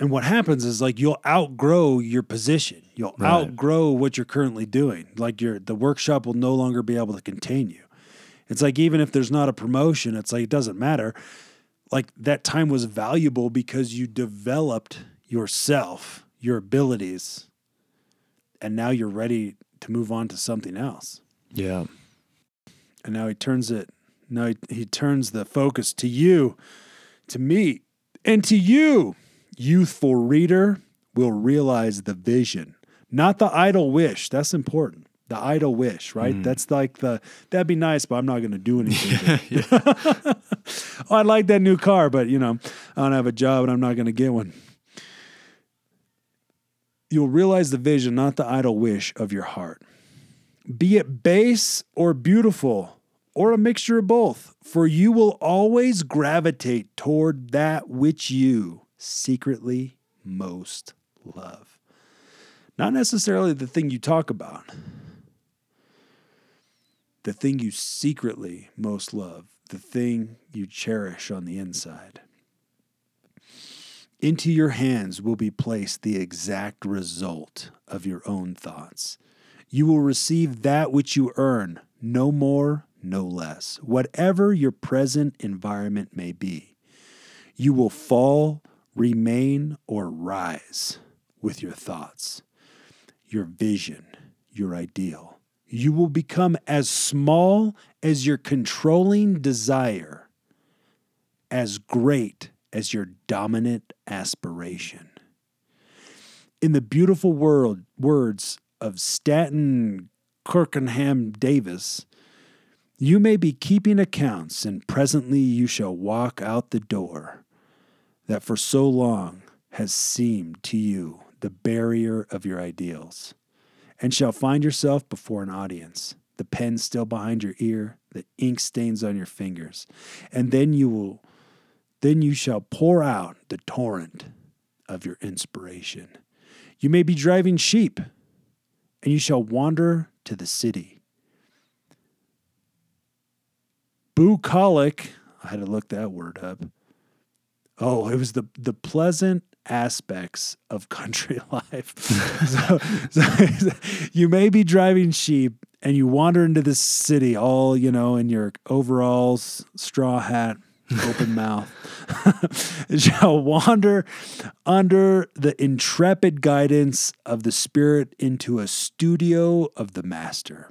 And what happens is like you'll outgrow your position. You'll right. outgrow what you're currently doing. Like your the workshop will no longer be able to contain you. It's like even if there's not a promotion, it's like it doesn't matter. Like that time was valuable because you developed yourself, your abilities, and now you're ready to move on to something else. Yeah. And now he turns it, now he, he turns the focus to you, to me, and to you. Youthful reader will realize the vision, not the idle wish. That's important. the idle wish, right? Mm. That's like the, that'd be nice, but I'm not going to do anything. Yeah, yeah. Oh, I like that new car, but you know, I don't have a job and I'm not going to get one. You'll realize the vision, not the idle wish of your heart. Be it base or beautiful or a mixture of both, for you will always gravitate toward that which you secretly most love. Not necessarily the thing you talk about. The thing you secretly most love. The thing you cherish on the inside. Into your hands will be placed the exact result of your own thoughts. You will receive that which you earn, no more, no less, whatever your present environment may be. You will fall, remain, or rise with your thoughts, your vision, your ideal. You will become as small as your controlling desire, as great as your dominant aspiration. In the beautiful world, words of Staten Kirkenham Davis, you may be keeping accounts, and presently you shall walk out the door that for so long has seemed to you the barrier of your ideals, and shall find yourself before an audience, the pen still behind your ear, the ink stains on your fingers, and then you will, then you shall pour out the torrent of your inspiration. You may be driving sheep, and you shall wander to the city. Bucolic, I had to look that word up. Oh, it was the, the pleasant aspects of country life. so, so you may be driving sheep and you wander into the city all, you know, in your overalls, straw hat, open mouth. You shall wander under the intrepid guidance of the Spirit into a studio of the Master.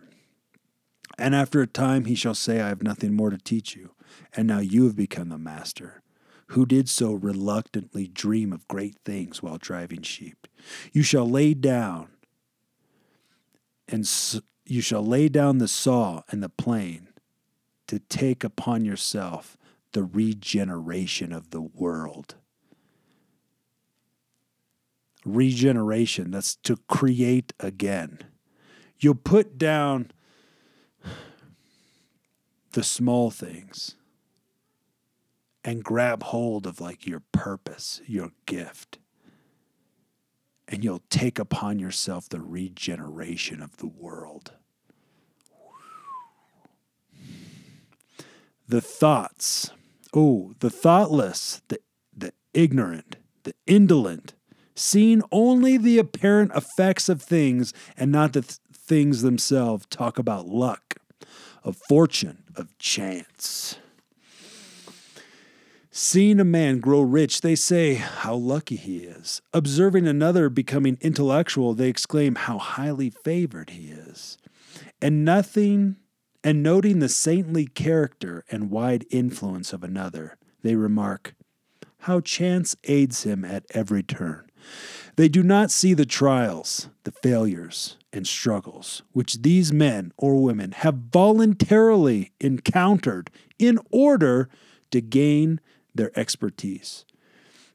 And after a time he shall say, I have nothing more to teach you, and now you have become the master, who did so reluctantly dream of great things while driving sheep. You shall lay down, and s- you shall lay down the saw and the plane to take upon yourself the regeneration of the world. Regeneration, that's to create again. You'll put down the small things and grab hold of like your purpose, your gift. And you'll take upon yourself the regeneration of the world. The thoughts, oh, the thoughtless, the, the ignorant, the indolent, seeing only the apparent effects of things and not the th- things themselves, talk about luck, of fortune, of chance. Seeing a man grow rich, they say, how lucky he is. Observing another becoming intellectual, they exclaim, how highly favored he is. And nothing, and noting the saintly character and wide influence of another, they remark, how chance aids him at every turn. They do not see the trials, the failures, and struggles which these men or women have voluntarily encountered in order to gain their expertise.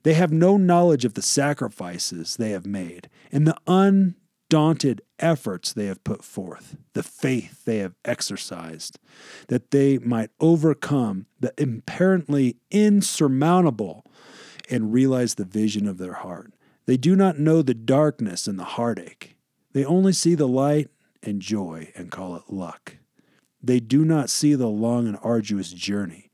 They have no knowledge of the sacrifices they have made and the undaunted efforts they have put forth, the faith they have exercised, that they might overcome the apparently insurmountable and realize the vision of their heart. They do not know the darkness and the heartache. They only see the light and joy and call it luck. They do not see the long and arduous journey,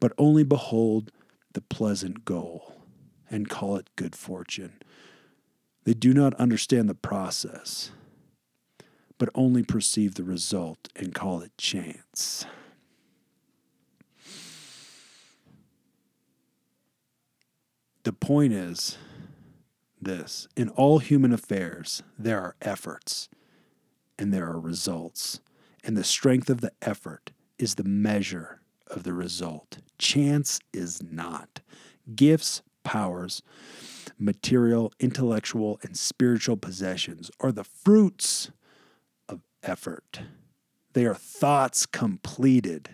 but only behold the pleasant goal and call it good fortune. They do not understand the process, but only perceive the result and call it chance. The point is this: in all human affairs, there are efforts and there are results, and the strength of the effort is the measure of the result. Chance is not. Gifts, powers, material, intellectual, and spiritual possessions are the fruits of effort. They are thoughts completed,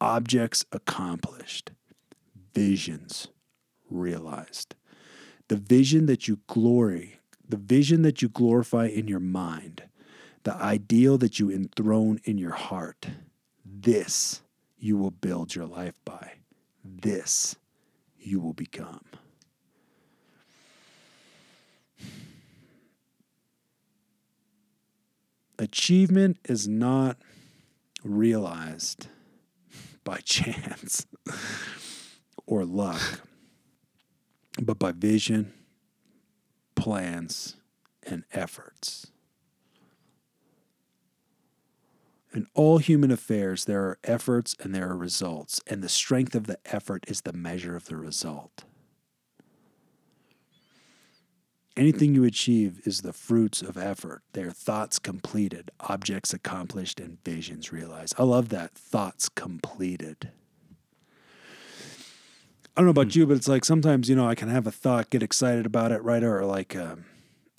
objects accomplished, visions realized. The vision that you glory, the vision that you glorify in your mind, the ideal that you enthrone in your heart, this you will build your life by. This you will become. Achievement is not realized by chance or luck, but by vision, plans, and efforts. In all human affairs, there are efforts and there are results, and the strength of the effort is the measure of the result. Anything you achieve is the fruits of effort. They are thoughts completed, objects accomplished, and visions realized. I love that. Thoughts completed. I don't know about you, but it's like sometimes, you know, I can have a thought, get excited about it, right? Or like um,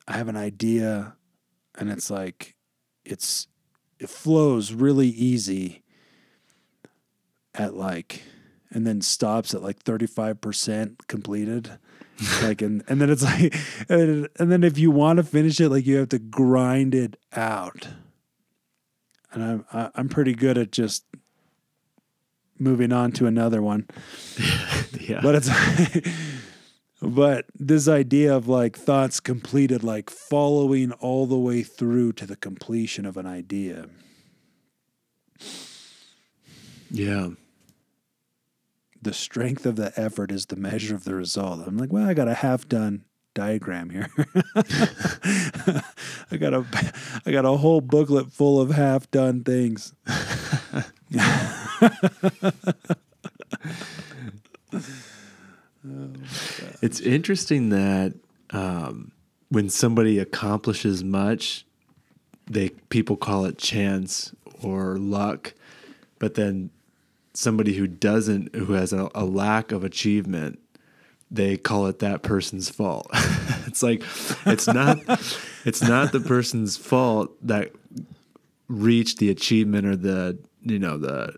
I have an idea, and it's like it's it flows really easy at like, and then stops at like thirty-five percent completed. Like, and, and then it's like, and, and then if you want to finish it, like you have to grind it out. And I'm, I, I'm pretty good at just moving on to another one. Yeah. But it's, but this idea of like thoughts completed, like following all the way through to the completion of an idea. Yeah. The strength of the effort is the measure of the result. I'm like, well, I got a half-done diagram here. I got a, I got a whole booklet full of half-done things. Oh, it's interesting that um, when somebody accomplishes much, they people call it chance or luck, but then somebody who doesn't, who has a, a lack of achievement, they call it that person's fault. It's like, it's not, it's not the person's fault that reached the achievement or the, you know, the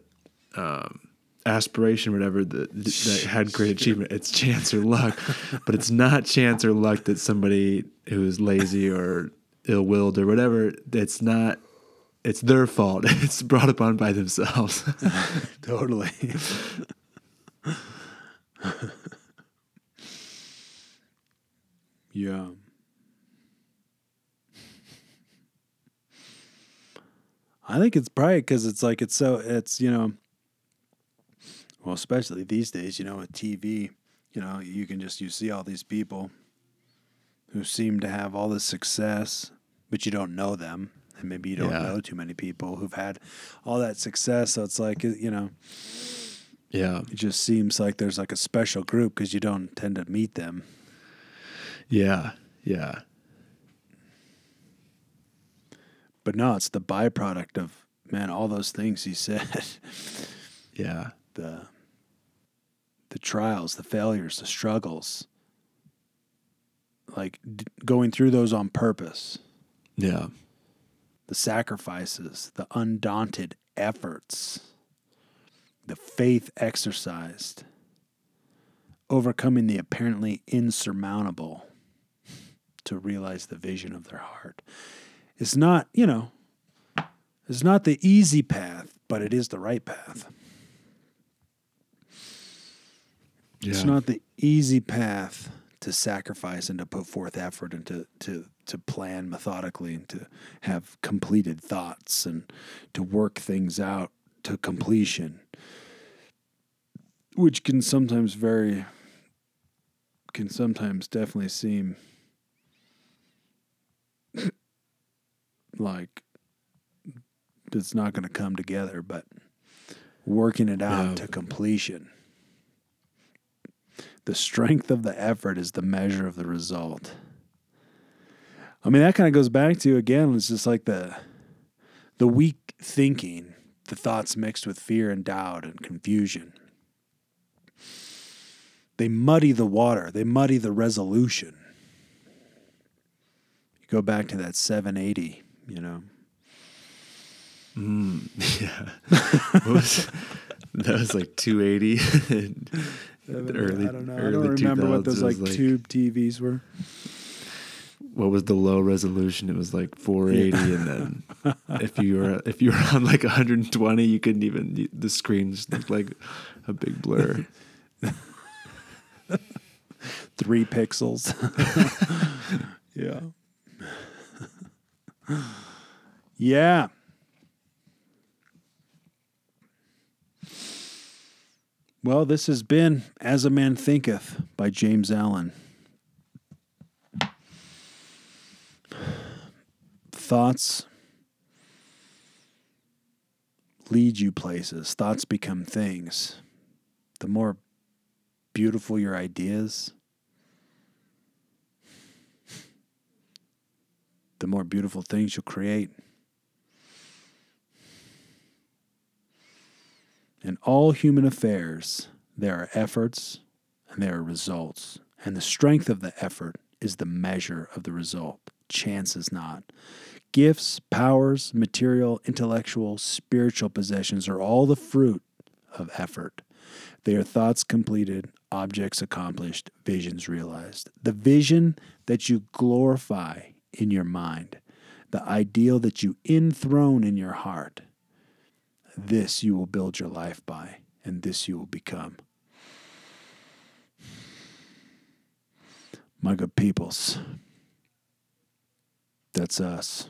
um, aspiration, whatever that, that had great achievement. It's chance or luck, but it's not chance or luck that somebody who is lazy or ill-willed or whatever, it's not, it's their fault. It's brought upon by themselves. Totally. Yeah. I think it's probably because it's like, it's so, it's, you know, well, especially these days, you know, with T V, you know, you can just, you see all these people who seem to have all this success, but you don't know them. And maybe you don't yeah. know too many people who've had all that success. So it's like, you know, yeah, it just seems like there's like a special group because you don't tend to meet them. Yeah. Yeah. But no, it's the byproduct of, man, all those things he said. Yeah. The, the trials, the failures, the struggles, like d- going through those on purpose. Yeah. The sacrifices, the undaunted efforts, the faith exercised, overcoming the apparently insurmountable to realize the vision of their heart. It's not, you know, it's not the easy path, but it is the right path. Yeah. It's not the easy path to sacrifice and to put forth effort and to, to, to plan methodically and to have completed thoughts and to work things out to completion, which can sometimes vary, can sometimes definitely seem like it's not going to come together, but working it out yeah. to completion. The strength of the effort is the measure of the result. I mean, that kind of goes back to, again, it's just like the the weak thinking, the thoughts mixed with fear and doubt and confusion. They muddy the water. They muddy the resolution. You go back to that seven eighty, you know. Mm, yeah. What was that was like two eighty. early, I don't know. I don't remember what those like, like tube T Vs were. What was the low resolution? It was like four eighty, yeah. And then if you were if you were on like one hundred twenty, you couldn't even. The screen just looked like a big blur. Three pixels. Yeah. Yeah. Well, this has been As a Man Thinketh by James Allen. Thoughts lead you places. Thoughts become things. The more beautiful your ideas, the more beautiful things you'll create. In all human affairs, there are efforts and there are results. And the strength of the effort is the measure of the result. Chance is not. Gifts, powers, material, intellectual, spiritual possessions are all the fruit of effort. They are thoughts completed, objects accomplished, visions realized. The vision that you glorify in your mind, the ideal that you enthrone in your heart, this you will build your life by, and this you will become. My good peoples, that's us.